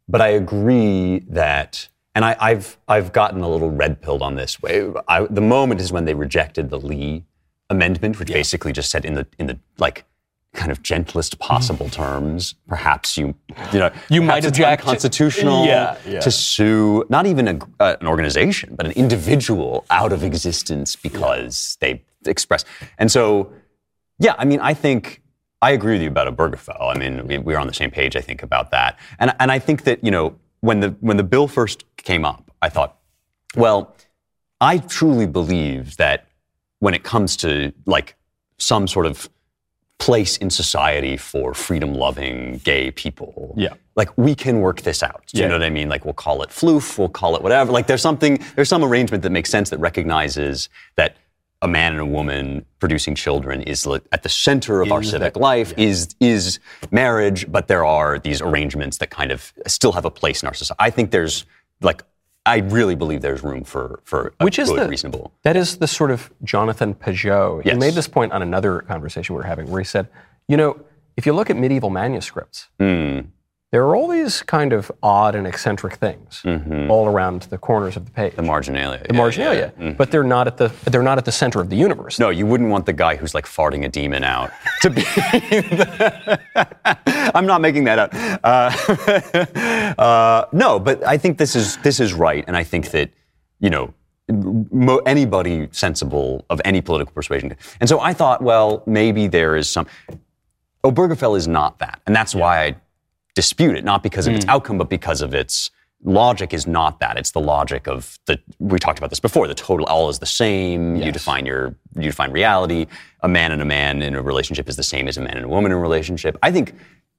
but I agree that, and I, I've I've gotten a little red-pilled on this way. I, the moment is when they rejected the Lee Amendment, which yeah. basically just said in the in the, like, kind of gentlest possible terms. Perhaps you, you know, you might object. Unconstitutional yeah, yeah. to sue not even a, uh, an organization, but an individual out of existence because yeah. they express. And so, yeah, I mean, I think I agree with you about Obergefell. I mean, we, we're on the same page, I think, about that. And and I think that, you know, when the when the bill first came up, I thought, well, I truly believe that when it comes to like some sort of place in society for freedom-loving gay people. Yeah. Like, we can work this out. Do you yeah. know what I mean? Like, we'll call it floof, we'll call it whatever. Like, there's something, there's some arrangement that makes sense that recognizes that a man and a woman producing children is at the center of in our civic the, life, yeah. is is marriage, but there are these arrangements that kind of still have a place in our society. I think there's, like, I really believe there's room for, for a Which is good, the, reasonable... That is the sort of Jonathan Peugeot. Yes. He made this point on another conversation we were having where he said, you know, if you look at medieval manuscripts, mm. there are all these kind of odd and eccentric things mm-hmm. all around the corners of the page. The marginalia. The yeah, marginalia. Yeah. Mm-hmm. But they're not at the they're not at the center of the universe. No, you wouldn't want the guy who's like farting a demon out to be... I'm not making that up. Uh, uh, no, but I think this is this is right, and I think that, you know, mo- anybody sensible of any political persuasion. And so I thought, well, maybe there is some... Obergefell is not that, and that's yeah. why I... dispute it, not because of its mm. outcome, but because of its logic is not that. It's the logic of the, we talked about this before, the total all is the same. Yes. You define your, you define reality. A man and a man in a relationship is the same as a man and a woman in a relationship. I think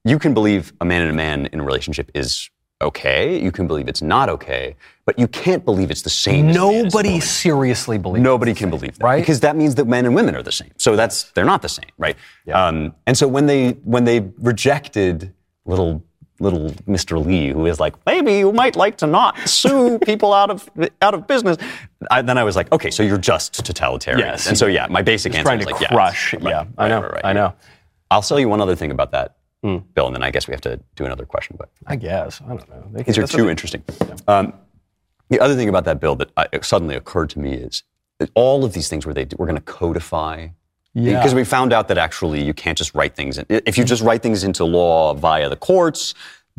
you can believe a man and a man in a relationship is okay. You can believe it's not okay, but you can't believe it's the same. Nobody as seriously believes. Nobody can same, believe that, right? Because that means that men and women are the same. So that's, they're not the same, right? Yeah. Um, and so when they, when they rejected little, little Mister Lee, who is like, maybe you might like to not sue people out of out of business. I, then I was like, okay, so you're just totalitarian. Yes. And so, yeah, my basic answer is like, yeah. crush. Right, yeah, right, I know, right, right, I know. Yeah. I'll sell you one other thing about that, mm. Bill, and then I guess we have to do another question. But I guess, I don't know. They can, these are too they, interesting. Yeah. Um, the other thing about that bill that I, suddenly occurred to me is that all of these things where they do, we're going to codify. Yeah. Because we found out that actually you can't just write things in. If you just write things into law via the courts,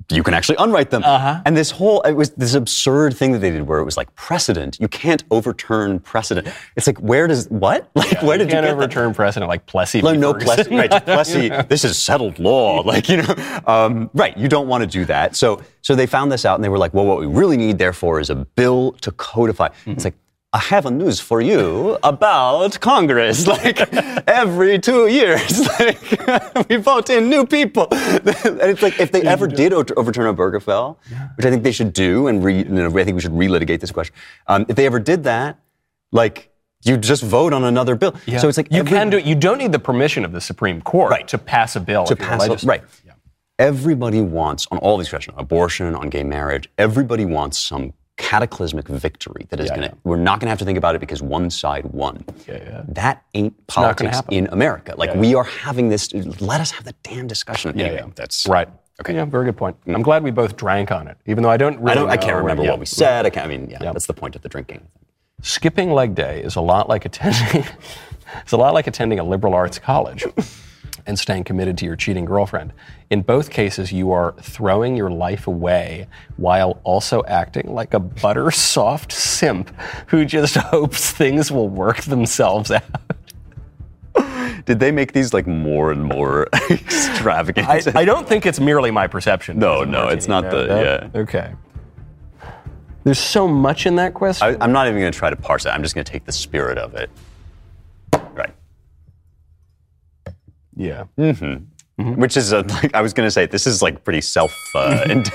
you can actually unwrite them. Uh-huh. And this whole, it was this absurd thing that they did where it was like precedent. You can't overturn precedent. It's like, where does, what? Like, yeah, where did you, you can't overturn that? Precedent like Plessy v. Ferguson. No, Plessy, right, just Plessy, this is settled law. Like, you know, um, right, you don't want to do that. So, so they found this out and they were like, well, what we really need, therefore, is a bill to codify. Mm-hmm. It's like, I have a news for you about Congress. Like, every two years, like, we vote in new people. And it's like, if they ever did overturn Obergefell, yeah. which I think they should do, and re, you know, I think we should relitigate this question. Um, if they ever did that, like, you just vote on another bill. Yeah. So it's like, you every, can do it. You don't need the permission of the Supreme Court right. to pass a bill. To pass a, right. Yeah. everybody wants, on all these questions, abortion, on gay marriage, everybody wants some cataclysmic victory that is yeah, going to, we're not going to have to think about it because one side won. Yeah, yeah. That ain't it's politics in America. Like, yeah, yeah. we are having this, let us have the damn discussion. Yeah, anyway, yeah. That's right. Okay. Yeah, very good point. Mm. I'm glad we both drank on it, even though I don't really I, don't, I can't remember what we said. I, can't, I mean, yeah, yeah, that's the point of the drinking. Skipping leg day is a lot like attending, it's a lot like attending a liberal arts college and staying committed to your cheating girlfriend. In both cases, you are throwing your life away while also acting like a butter-soft simp who just hopes things will work themselves out. Did they make these like more and more extravagant? I, I don't think it's merely my perception. No, no, it's not the, that, yeah. Okay. There's so much in that question. I, I'm not even going to try to parse it. I'm just going to take the spirit of it. Right. Yeah. Mm-hmm. Mm-hmm. Which is, a, like, I was going to say, this is like pretty self, uh, ind-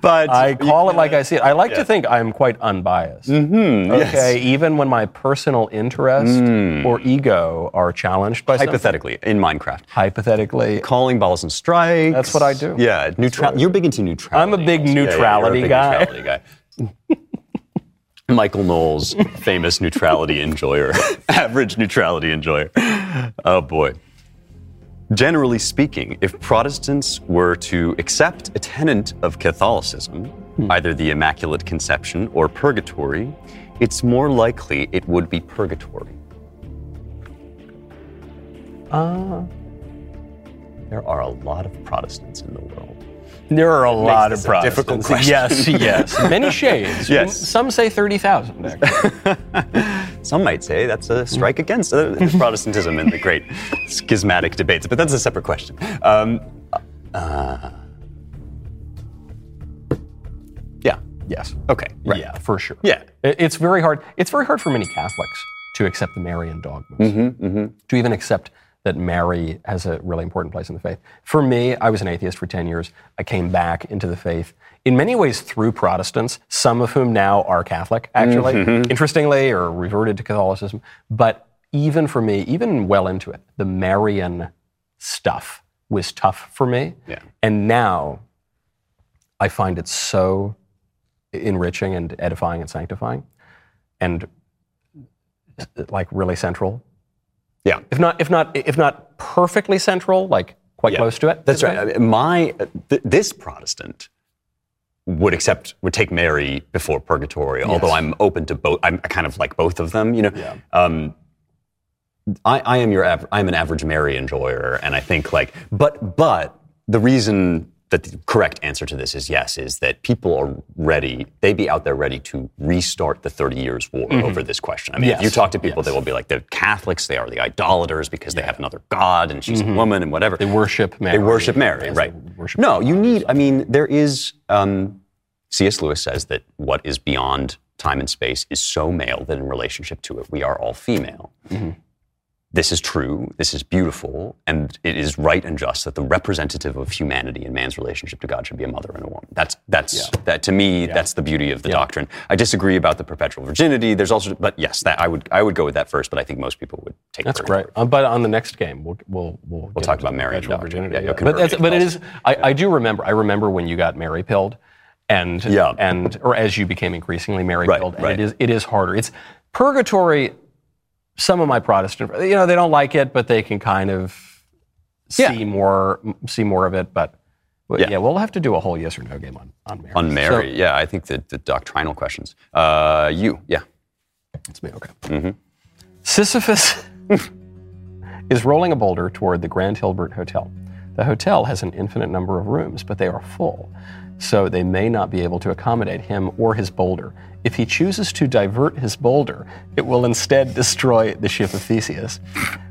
but I call yeah. it like I see it. I like yeah. to think I'm quite unbiased. Mm-hmm. Okay. Yes. Even when my personal interest mm. or ego are challenged by Hypothetically, something. in Minecraft. Hypothetically. Calling balls and strikes. That's what I do. Yeah. Neutral. Right. You're big into neutrality. I'm a big also. neutrality yeah, yeah, a big guy. Neutrality guy. Michael Knowles, famous neutrality enjoyer, average neutrality enjoyer. Oh boy. Generally speaking, if Protestants were to accept a tenet of Catholicism, hmm. either the Immaculate Conception or purgatory, it's more likely it would be purgatory. Uh, there are a lot of Protestants in the world. There are a it lot of Protestants. Difficult question. Yes, yes. Many shades. Yes. Some say thirty thousand, actually. Some might say that's a strike against uh, Protestantism in the great schismatic debates, but that's a separate question. Um, uh, yeah. Yes. Okay. Right. Yeah, for sure. Yeah. It's very hard. It's very hard for many Catholics to accept the Marian dogmas, mm-hmm, mm-hmm. to even accept that Mary has a really important place in the faith. For me, I was an atheist for ten years. I came back into the faith, in many ways through Protestants, some of whom now are Catholic, actually, mm-hmm. interestingly, or reverted to Catholicism. But even for me, even well into it, the Marian stuff was tough for me. Yeah. And now I find it so enriching and edifying and sanctifying and like really central. Yeah. If not, if not, if not perfectly central, like quite yeah. close to it. That's right. I mean, my th- this Protestant would accept would take Mary before purgatory. Yes. Although I'm open to both. I'm I kind of like both of them. You know. Yeah. Um, I, I am your av- I'm an average Mary enjoyer, and I think like, but but the reason that the correct answer to this is yes is that people are ready. They be out there ready to restart the thirty years war mm-hmm. over this question. I mean, yes. if you talk to people, yes. they will be like, they're Catholics, they are the idolaters because yeah. they have another god and she's mm-hmm. a woman and whatever. They worship Mary. They worship Mary, right. Worship no, you need, I mean, there is, um, C S Lewis says that what is beyond time and space is so male that in relationship to it, we are all female. Mm-hmm. This is true, this is beautiful, and it is right and just that the representative of humanity and man's relationship to God should be a mother and a woman. That's, that's yeah. that to me, yeah. that's the beauty of the yeah. doctrine. I disagree about the perpetual virginity. There's also, but yes, that I would I would go with that first, but I think most people would take That's great. Um, but on the next game, we'll we'll We'll, we'll talk about marriage and virginity. Yeah, yeah. But, that's, but it is, I, I do remember, I remember when you got Mary-pilled, and, yeah. and, or as you became increasingly Mary-pilled, right, and right. it is it is harder. It's purgatory. Some of my Protestant, you know, they don't like it, but they can kind of see yeah. more, see more of it. But well, yeah. yeah, we'll have to do a whole yes or no game on, on Mary. On Mary, so, yeah. I think the, the doctrinal questions. Uh, you, yeah. It's me, okay. Mm-hmm. Sisyphus is rolling a boulder toward the Grand Hilbert Hotel. The hotel has an infinite number of rooms, but they are full, so they may not be able to accommodate him or his boulder. If he chooses to divert his boulder, it will instead destroy the ship of Theseus.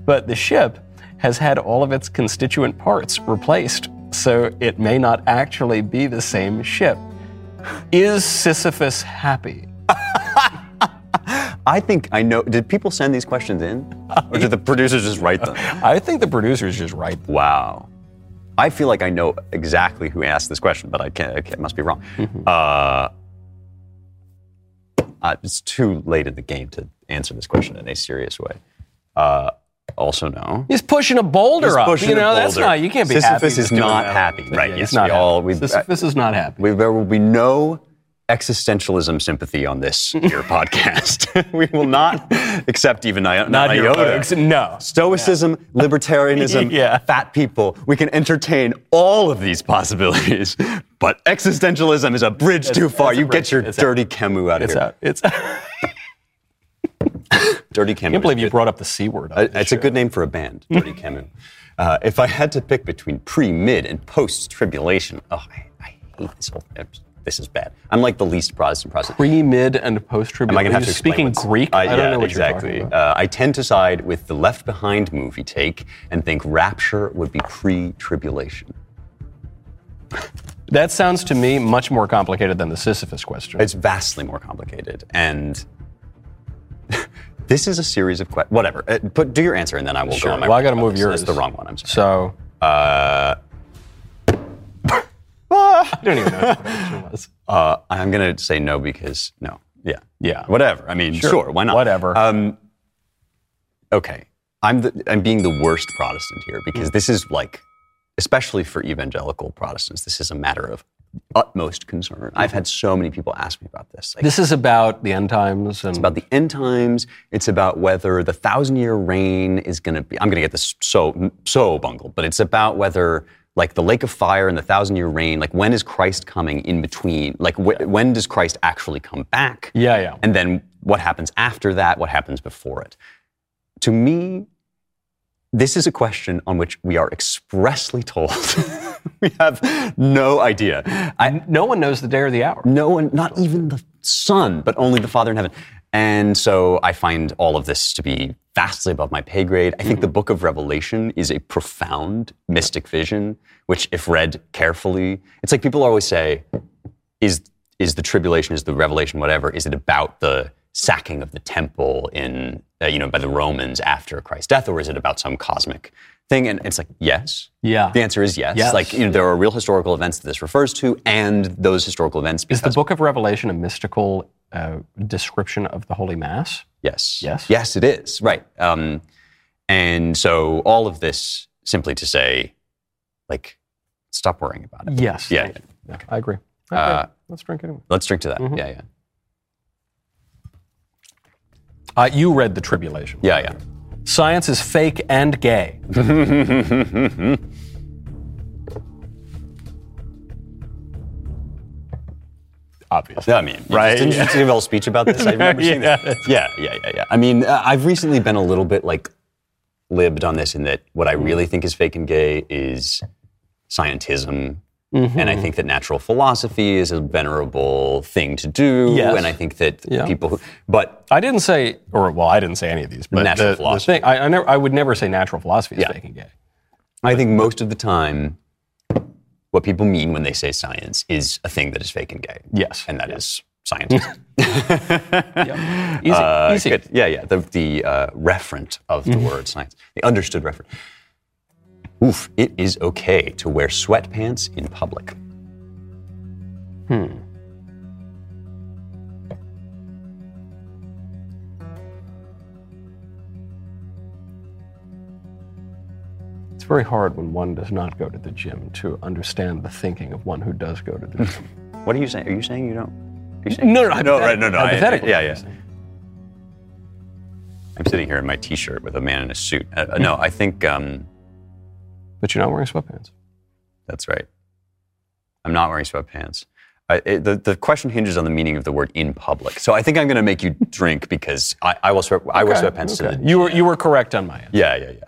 But the ship has had all of its constituent parts replaced, so it may not actually be the same ship. Is Sisyphus happy? I think I know. Did people send these questions in? Or did the producers just write them? I think the producers just write them. Wow. I feel like I know exactly who asked this question, but I can't, I can't, must be wrong. Mm-hmm. Uh, uh, it's too late in the game to answer this question in a serious way. Uh, also know. He's pushing a boulder He's pushing up. You know, boulder. That's not, you can't be Sisyphus happy. Sisyphus is not happy. Right, yes, it's not we happy. all... We've, Sisyphus is not happy. We, there will be no existentialism sympathy on this your podcast. We will not accept even I- not, not iota. Ex- no. Stoicism, yeah. libertarianism, yeah. fat people. We can entertain all of these possibilities, but existentialism is a bridge it's, too far. You bridge. Get your it's dirty out. Camus out of it's here. Out. It's out. Dirty Camus. I can't believe you brought up the C word. Uh, it's show. a good name for a band, Dirty Camus. Uh, if I had to pick between pre, mid, and post-tribulation, oh, I, I hate this whole thing. This is bad. I'm like the least Protestant Protestant. Pre, mid, and post-tribulation. Am I going to have to explain speaking Greek? I, I don't yeah, know what exactly. you're talking about. Uh, I tend to side with the Left Behind movie take and think rapture would be pre-tribulation. That sounds to me much more complicated than the Sisyphus question. It's vastly more complicated. And this is a series of questions. Whatever. Uh, but do your answer, and then I will sure. go on my Well, I got to move yours. That's the wrong one. I'm sorry. So... Uh, I don't even know what the answer was. Uh, I'm going to say no because no. Yeah. Yeah. Whatever. I mean, sure. sure why not? Whatever. Um, okay. I'm the, I'm being the worst Protestant here because mm. this is like, especially for evangelical Protestants, this is a matter of utmost concern. I've had so many people ask me about this. Like, this is about the end times. And... It's about the end times. It's about whether the thousand-year reign is going to be... I'm going to get this so so bungled, but it's about whether... Like the lake of fire and the thousand-year reign, like when is Christ coming in between? Like wh- yeah. when does Christ actually come back? Yeah, yeah. And then what happens after that? What happens before it? To me, this is a question on which we are expressly told we have no idea. I, no one knows the day or the hour. No one, not even the Son, but only the Father in heaven. And so I find all of this to be vastly above my pay grade. I think mm-hmm. the Book of Revelation is a profound mystic vision, which if read carefully, it's like people always say, is is the tribulation, is the revelation, whatever, is it about the sacking of the temple in, uh, you know, by the Romans after Christ's death, or is it about some cosmic thing? And it's like, yes. Yeah. The answer is yes. yes. Like, you know, there are real historical events that this refers to, and those historical events... Is the Book of Revelation a mystical Uh, description of the Holy Mass? Yes. Yes. Yes, it is. Right. Um, and so all of this simply to say, like, stop worrying about it. Yes. Yeah. I, yeah. yeah. Okay. I agree. Okay. Uh, let's drink anyway. Let's drink to that. Mm-hmm. Yeah, yeah. Uh, you read The Tribulation. Yeah, yeah. Science is fake and gay. Obviously. I mean, right? Didn't yeah. you give a whole speech about this? I've remember yeah. seeing that. Yeah, yeah, yeah, yeah. I mean, uh, I've recently been a little bit like libbed on this in that what I really think is fake and gay is scientism. Mm-hmm. And I think that natural philosophy is a venerable thing to do. Yes. And I think that yeah. people who, but. I didn't say, or well, I didn't say any of these, but natural the, philosophy. The thing, I, I, never, I would never say natural philosophy is yeah. fake and gay. I but, think most of the time, what people mean when they say science is a thing that is fake and gay. Yes. And that yes. is scientism. yep. Easy. Uh, Easy. Good. Yeah, yeah. The, the uh, referent of the mm. word science. The understood referent. Oof, it is okay to wear sweatpants in public. Hmm. It's very hard when one does not go to the gym to understand the thinking of one who does go to the gym. What are you saying? Are you saying you don't? Are you saying no, no, no, no, right, no, no. Hypothetically. I, I, yeah, yeah. I'm sitting here in my T-shirt with a man in a suit. Uh, no, I think. Um, but you're not wearing sweatpants. That's right. I'm not wearing sweatpants. I, it, the, the question hinges on the meaning of the word in public. So I think I'm going to make you drink because I, I will sweat. I okay, wear sweatpants. Okay. To the, you were you were correct on my end. Yeah, yeah, yeah.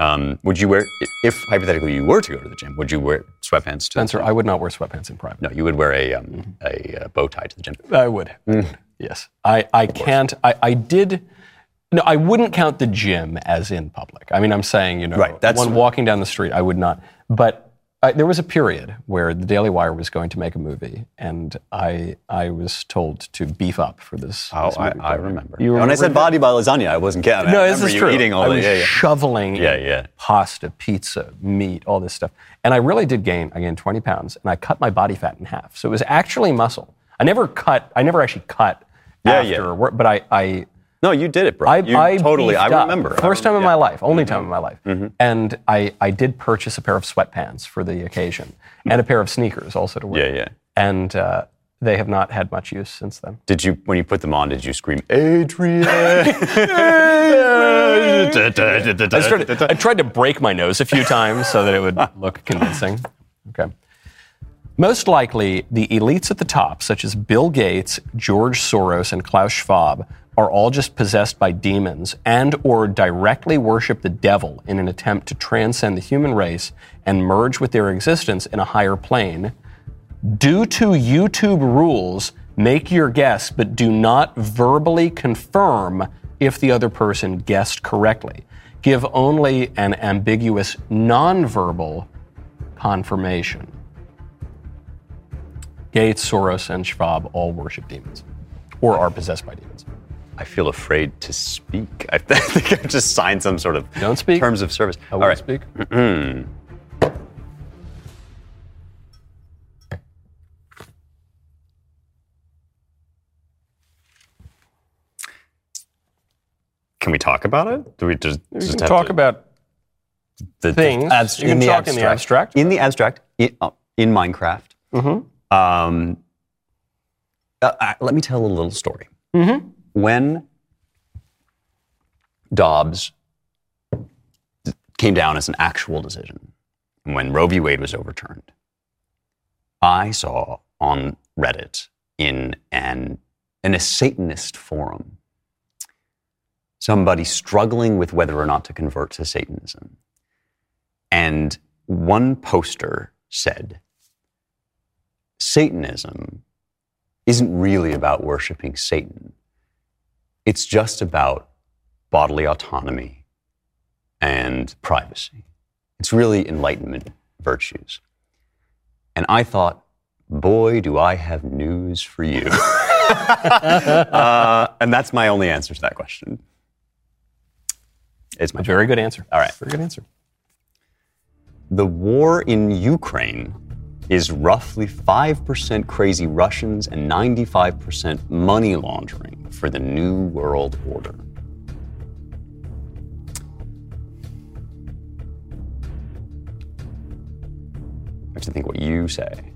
Um, would you wear, if hypothetically you were to go to the gym, would you wear sweatpants to Spencer, the gym? I would not wear sweatpants in private. No, you would wear a um, mm-hmm. a, a bow tie to the gym. I would. Mm. Yes. I, I can't, I, I did, no, I wouldn't count the gym as in public. I mean, I'm saying, you know, right, that's one walking down the street, I would not. But I, there was a period where the Daily Wire was going to make a movie, and I I was told to beef up for this. Oh, this movie I, I remember. You remember. When I said body by lasagna, I wasn't counting. No, I this is you true. Eating all I was yeah, yeah. shoveling yeah, yeah. pasta, pizza, meat, all this stuff. And I really did gain, I gained twenty pounds, and I cut my body fat in half. So it was actually muscle. I never cut, I never actually cut yeah, after, yeah. but I, I No, you did it, bro. I, you I totally. I remember. First I remember, time in yeah. my life, only mm-hmm. time in my life, mm-hmm. and I, I did purchase a pair of sweatpants for the occasion and a pair of sneakers also to wear. Yeah, yeah. And uh, they have not had much use since then. Did you, when you put them on, did you scream, Adrian? I, started, I tried to break my nose a few times so that it would look convincing. Okay. Most likely, the elites at the top, such as Bill Gates, George Soros, and Klaus Schwab, are all just possessed by demons and or directly worship the devil in an attempt to transcend the human race and merge with their existence in a higher plane. Due to YouTube rules, make your guess, but do not verbally confirm if the other person guessed correctly. Give only an ambiguous nonverbal confirmation. Gates, Soros, and Schwab all worship demons or are possessed by demons. I feel afraid to speak. I think I've just signed some sort of Don't speak. terms of service. I won't All right. speak. Mm-hmm. Can we talk about it? Do we just, we just can have talk to, about the things? Abs- you can talk abstract. in the abstract. In the abstract, in, oh, in Minecraft. Mm-hmm. Um, uh, uh, let me tell a little story. Mm-hmm. When Dobbs came down as an actual decision, when Roe v. Wade was overturned, I saw on Reddit in an in a Satanist forum somebody struggling with whether or not to convert to Satanism, and one poster said, "Satanism isn't really about worshiping Satan. It's just about bodily autonomy and privacy. It's really enlightenment virtues." And I thought, boy, do I have news for you. uh, and that's my only answer to that question. It's my very point. good answer. All right. Very good answer. The war in Ukraine is roughly five percent crazy Russians and ninety-five percent money laundering for the New World Order. I have to think what you say.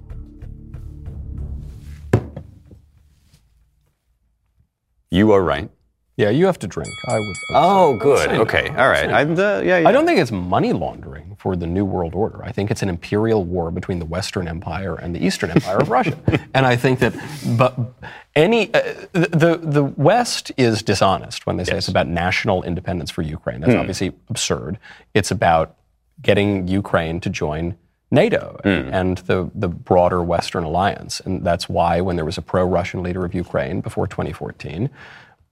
You are right. Yeah, you have to drink. I would. I would oh, say. good. I okay. No. All right. I, uh, yeah, yeah. I don't think it's money laundering for the New World Order. I think it's an imperial war between the Western Empire and the Eastern Empire of Russia. And I think that but any uh, the the West is dishonest when they say yes. it's about national independence for Ukraine. That's mm. obviously absurd. It's about getting Ukraine to join NATO mm. and the, the broader Western alliance. And that's why when there was a pro-Russian leader of Ukraine before twenty fourteen,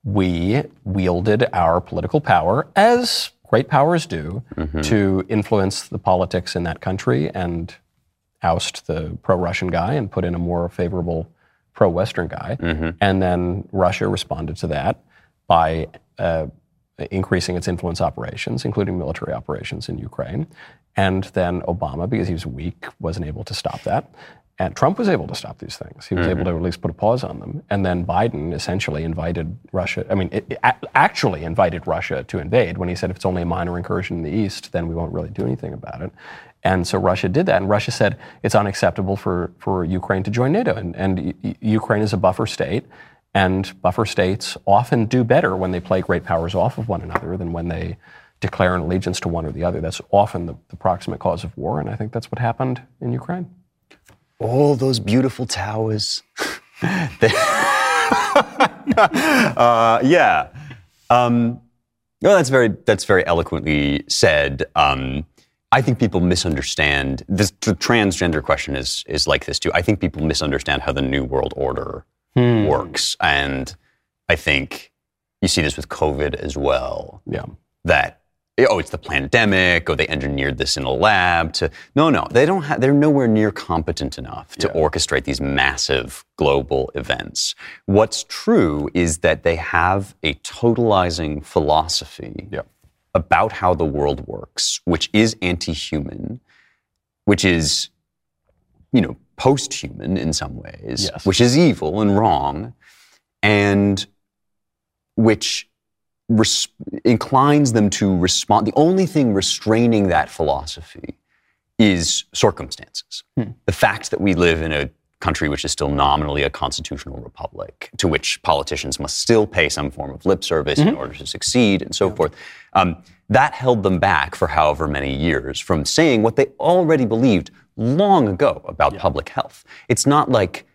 we wielded our political power, as great powers do, mm-hmm. to influence the politics in that country and oust the pro-Russian guy and put in a more favorable pro-Western guy. Mm-hmm. And then Russia responded to that by uh, increasing its influence operations, including military operations in Ukraine. And then Obama, because he was weak, wasn't able to stop that. And Trump was able to stop these things. He was mm-hmm. able to at least put a pause on them. And then Biden essentially invited Russia, I mean, it, it actually invited Russia to invade when he said, if it's only a minor incursion in the East, then we won't really do anything about it. And so Russia did that. And Russia said, it's unacceptable for, for Ukraine to join NATO. And, and U- Ukraine is a buffer state. And buffer states often do better when they play great powers off of one another than when they declare an allegiance to one or the other. That's often the, the proximate cause of war. And I think that's what happened in Ukraine. All those beautiful towers. uh, yeah. Um, well, that's very that's very eloquently said. Um, I think people misunderstand this, the transgender question is is like this too. I think people misunderstand how the New World Order hmm. works, and I think you see this with COVID as well. Yeah. That. Oh, it's the pandemic, or they engineered this in a lab to... No, no, they don't have, they're nowhere near competent enough to yeah. orchestrate these massive global events. What's true is that they have a totalizing philosophy yeah. about how the world works, which is anti-human, which is, you know, post-human in some ways, yes. which is evil and wrong, and which res- inclines them to respond. The only thing restraining that philosophy is circumstances. Hmm. The fact that we live in a country which is still nominally a constitutional republic, to which politicians must still pay some form of lip service mm-hmm. in order to succeed and so yeah. forth. Um, that held them back for however many years from saying what they already believed long ago about yeah. public health. It's not like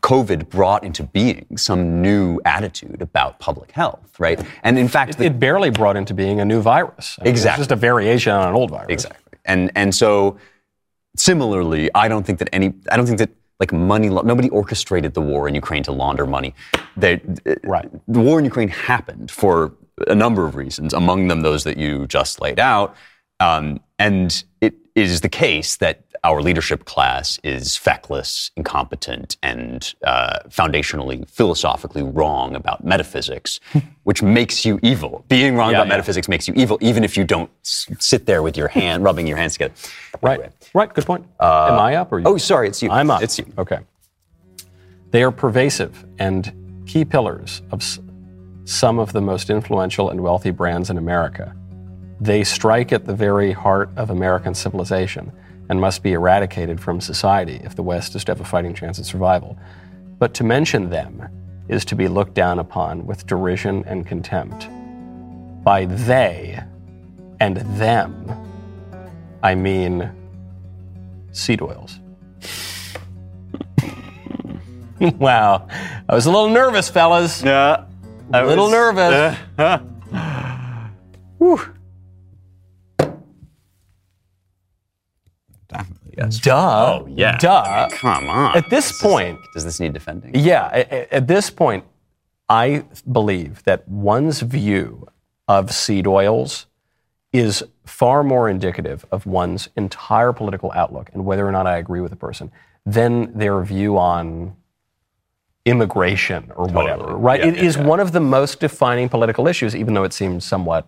COVID brought into being some new attitude about public health, right? Yeah. And in fact, It, the, it barely brought into being a new virus. I mean, exactly. It's just a variation on an old virus. Exactly. And and so similarly, I don't think that any, I don't think that like money, nobody orchestrated the war in Ukraine to launder money. They, right. The war in Ukraine happened for a number of reasons, among them those that you just laid out. Um, and it is the case that our leadership class is feckless, incompetent, and uh, foundationally, philosophically wrong about metaphysics, which makes you evil. Being wrong yeah, about yeah. metaphysics makes you evil, even if you don't s- sit there with your hand, rubbing your hands together. Right, anyway. Right, good point. Uh, Am I up or you? Oh, sorry, it's you. I'm up. It's you. Okay. They are pervasive and key pillars of s- some of the most influential and wealthy brands in America. They strike at the very heart of American civilization and must be eradicated from society if the West is to have a fighting chance at survival. But to mention them is to be looked down upon with derision and contempt. By they and them, I mean seed oils. Wow. I was a little nervous, fellas. Yeah. I a little was, nervous. Uh, Whew. Yes. Duh. Oh, yeah. Duh. Come on. At this, this point... Is, does this need defending? Yeah. At, at this point, I believe that one's view of seed oils is far more indicative of one's entire political outlook and whether or not I agree with a person than their view on immigration or totally. Whatever, right? Yeah, it yeah, is yeah. one of the most defining political issues, even though it seems somewhat...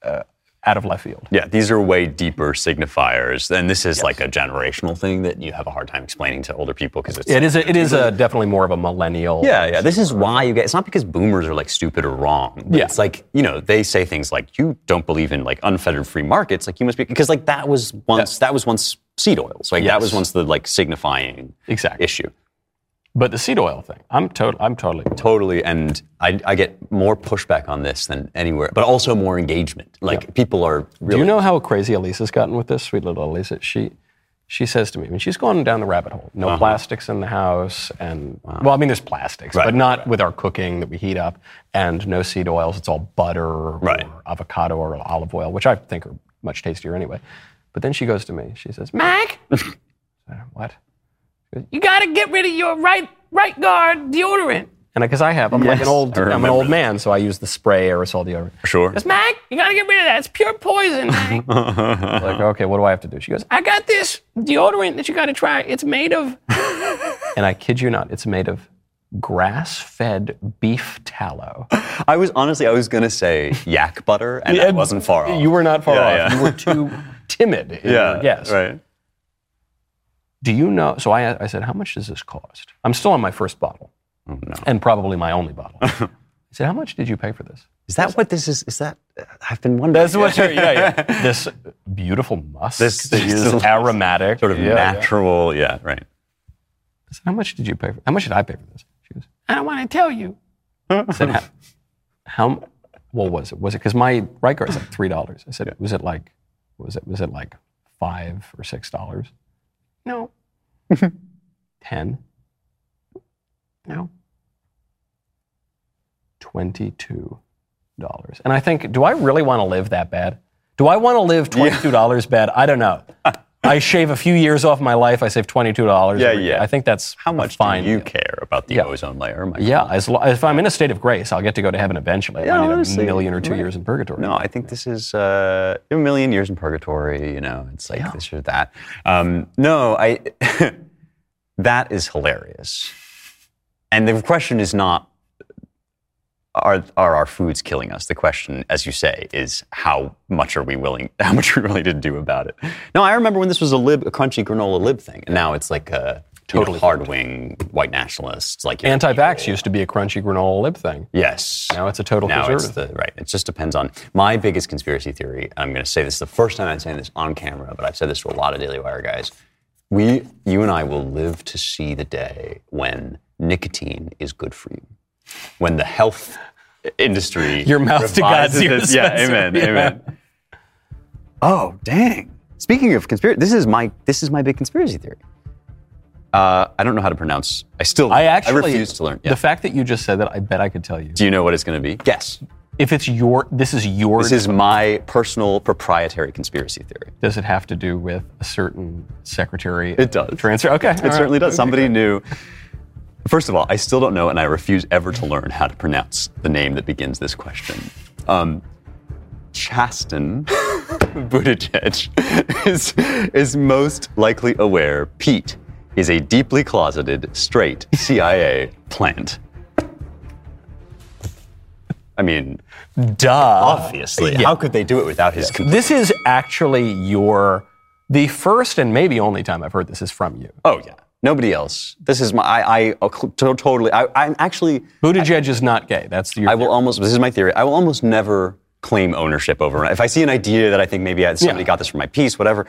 Uh, out of left field. Yeah, these are way deeper signifiers, and this is yes. like a generational thing that you have a hard time explaining to older people because it's it is a, it is a, definitely more of a millennial. Yeah, yeah. This is why you get. It's not because boomers are like stupid or wrong. Yeah. It's like you know they say things like you don't believe in like unfettered free markets. Like you must be because like that was once yes. that was once seed oils. Like yes. that was once the like signifying exact issue. But the seed oil thing, I'm totally, I'm totally, totally, and I, I get more pushback on this than anywhere, but also more engagement. Like yeah. people are. Really... Do you know how crazy Elisa's gotten with this? Sweet little Elisa, she, she says to me, I mean, she's gone down the rabbit hole. No uh-huh. plastics in the house, and wow. well, I mean, there's plastics, right. but not right. with our cooking that we heat up, and no seed oils. It's all butter right. or avocado or olive oil, which I think are much tastier anyway. But then she goes to me, she says, Mike, what? You got to get rid of your right right guard deodorant. And because I, I have, I'm yes, like an old, I'm an old that. man, so I use the spray aerosol deodorant. Sure. Yes, Mac, you got to get rid of that. It's pure poison, Mac. Like, okay, what do I have to do? She goes, I got this deodorant that you got to try. It's made of, and I kid you not, it's made of grass-fed beef tallow. I was honestly, I was going to say yak butter, and that wasn't far off. You were not far yeah, off. Yeah. You were too timid. Yeah, yes. Right. Do you know? So I, I said, how much does this cost? I'm still on my first bottle. Oh, no. And probably my only bottle. I said, how much did you pay for this? Is that what this is? Is that, I've been wondering. That's what you're, yeah, yeah. This beautiful musk. This is aromatic. Sort of yeah, natural, yeah. yeah, right. I said, how much did you pay for, how much did I pay for this? She goes, I don't want to tell you. I said, how, how, what was it? Was it, because my right guard is like three dollars. I said, yeah. was it like, what was it? Was it like five or six dollars? No. ten? No. twenty-two dollars. And I think, do I really want to live that bad? Do I want to live twenty-two dollars yeah. bad? I don't know. I shave a few years off my life. I save twenty-two dollars. Yeah, yeah. I think that's how much fine do you deal. Care about the yeah. ozone layer? My yeah, as lo- if I'm in a state of grace, I'll get to go to heaven eventually. Yeah, I need honestly, a million or two right. years in purgatory. No, I think this is uh, a million years in purgatory. You know, it's like yeah. this or that. Um, no, I. That is hilarious. And the question is not are are our foods killing us? The question, as you say, is how much are we willing, how much are we willing to do about it? No, I remember when this was a lib, a crunchy granola lib thing, and now it's like a totally you know, hard-wing white nationalists. Like anti-vax used to be a crunchy granola lib thing. Yes. Now it's a total now conservative. It's the, right. It just depends on... My biggest conspiracy theory, I'm going to say this the first time I'm saying this on camera, but I've said this to a lot of Daily Wire guys. We, you and I will live to see the day when nicotine is good for you. When the health industry... Your mouth to God's ears. Yeah, amen, yeah. amen. Oh, dang. Speaking of conspiracy, this is my this is my big conspiracy theory. Uh, I don't know how to pronounce. I still I actually I refuse to learn. Yeah. The fact that you just said that, I bet I could tell you. Do you know what it's going to be? Guess. If it's your, this is your. This is my personal proprietary conspiracy theory. Does it have to do with a certain secretary? It does. Transfer. Okay. It certainly does. Somebody knew. First of all, I still don't know, and I refuse ever to learn how to pronounce the name that begins this question. Um, Chasten Buttigieg is, is most likely aware Pete is a deeply closeted, straight C I A plant. I mean, duh. Obviously. Yeah. How could they do it without his... Yeah. This is actually your... The first and maybe only time I've heard this is from you. Oh, yeah. Nobody else. This is my... I, I totally... I, I'm actually... Buttigieg I, is not gay. That's your I theory. will almost... This is my theory. I will almost never claim ownership over it. If I see an idea that I think maybe somebody yeah. got this from my piece, whatever...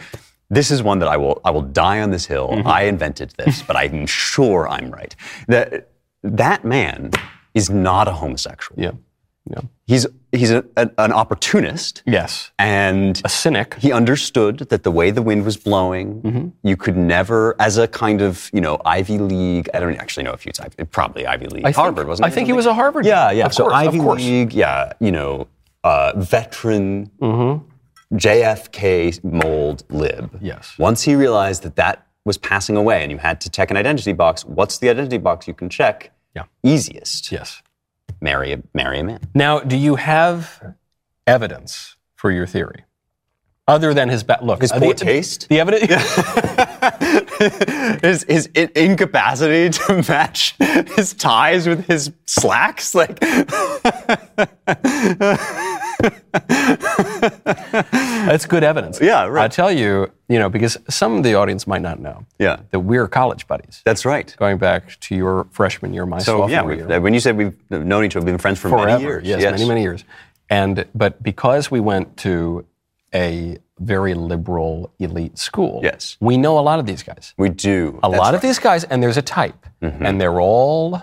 This is one that I will I will die on this hill. Mm-hmm. I invented this, but I'm sure I'm right. That that man is not a homosexual. Yeah, yeah. He's he's a, a, an opportunist. Yes, and a cynic. He understood that the way the wind was blowing, mm-hmm. you could never, as a kind of you know Ivy League. I don't actually know if it's probably Ivy League. I Harvard think, wasn't. I think he was a Harvard. Yeah, yeah. Of so course, Ivy of course. League. Yeah, you know, uh, veteran. Mm-hmm. J F K mold lib. Yes. Once he realized that that was passing away and you had to check an identity box, what's the identity box you can check yeah. easiest? Yes. Marry a, marry a man. Now, do you have evidence for your theory? Other than his bad look. His poor the, taste? The, the evidence? his his incapacity to match his ties with his slacks? Like... That's good evidence. Yeah, right. I tell you, you know, because some of the audience might not know yeah. that we're college buddies. That's right. Going back to your freshman year, my so, sophomore yeah, year. When you said we've known each other, we've been friends for Forever. many years. Yes, yes, many, many years. And but because we went to a very liberal elite school, yes. we know a lot of these guys. We do. A That's lot right. of these guys, and there's a type. Mm-hmm. And they're all...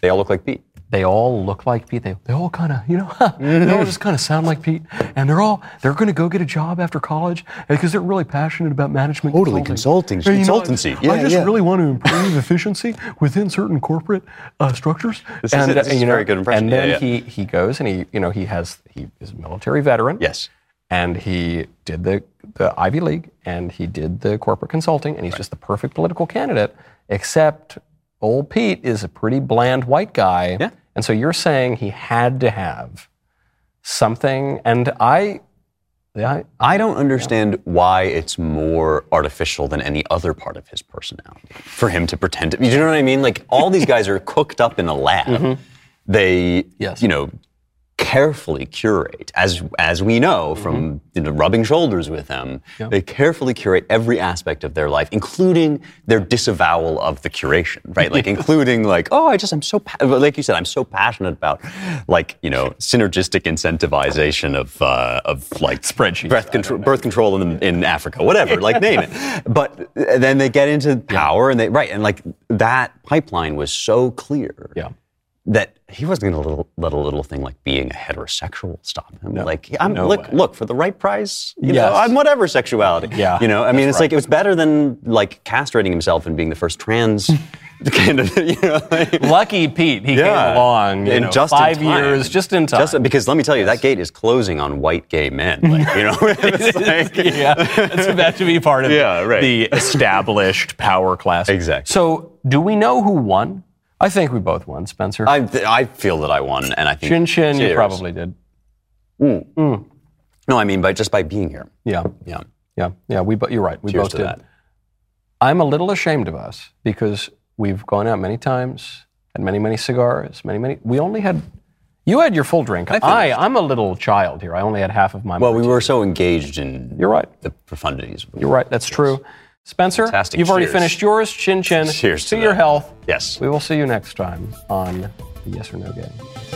They all look like Pete. They all look like Pete. They, they all kind of, you know, mm-hmm. they all just kind of sound like Pete. And they're all, they're going to go get a job after college because they're really passionate about management totally consulting. Totally consulting. Consultancy. You know, I, yeah, I just yeah. really want to improve efficiency within certain corporate uh, structures. This and, is, this and, is a know, very good impression. And then yeah, yeah. He, he goes and he, you know, he has, he is a military veteran. Yes. And he did the, the Ivy League and he did the corporate consulting and he's right. just the perfect political candidate, except old Pete is a pretty bland white guy. Yeah. And so you're saying he had to have something, and I, I, I don't understand yeah. why it's more artificial than any other part of his personality for him to pretend. To, you know what I mean? Like all these guys are cooked up in a lab. Mm-hmm. They, yes. you know, carefully curate, as as we know from mm-hmm. you know, rubbing shoulders with them. Yeah. They carefully curate every aspect of their life, including their disavowal of the curation, right? Like including like, oh, I just I'm so pa-, like you said, I'm so passionate about like you know synergistic incentivization of uh, of like spreadsheets, birth control, birth control in the, in Africa, whatever, like name it. But then they get into power, yeah. and they right, and like that pipeline was so clear. Yeah. That he wasn't going to let a little thing like being a heterosexual stop him. No, like, I'm, no look, way. look, for the right price, you yes. know, on whatever sexuality. Yeah, you know, I mean, it's right. like, it was better than like castrating himself and being the first trans kind of, you know. Like, lucky Pete, he yeah. came along you in know, just five in time. years, just in time. Just, because let me tell you, yes. that gate is closing on white gay men. Like, you know, it's like, yeah, that's about to be part of yeah, right. the established power class. Exactly. So, do we know who won? I think we both won, Spencer. I I feel that I won, and I think... Chin Chin, cheers. You probably did. Mm. Mm. No, I mean, by just by being here. Yeah. Yeah. Yeah. Yeah, we, you're right. We cheers both to did. That. I'm a little ashamed of us, because we've gone out many times, had many, many cigars, many, many... We only had... You had your full drink. I, I I'm a little child here. I only had half of my... Well, martini. We were so engaged in... You're right. The profundities. Of the you're world. Right. That's yes. true. Spencer, fantastic. You've cheers. Already finished yours. Chin chin. Cheers to, to your health. Yes. We will see you next time on the Yes or No Game.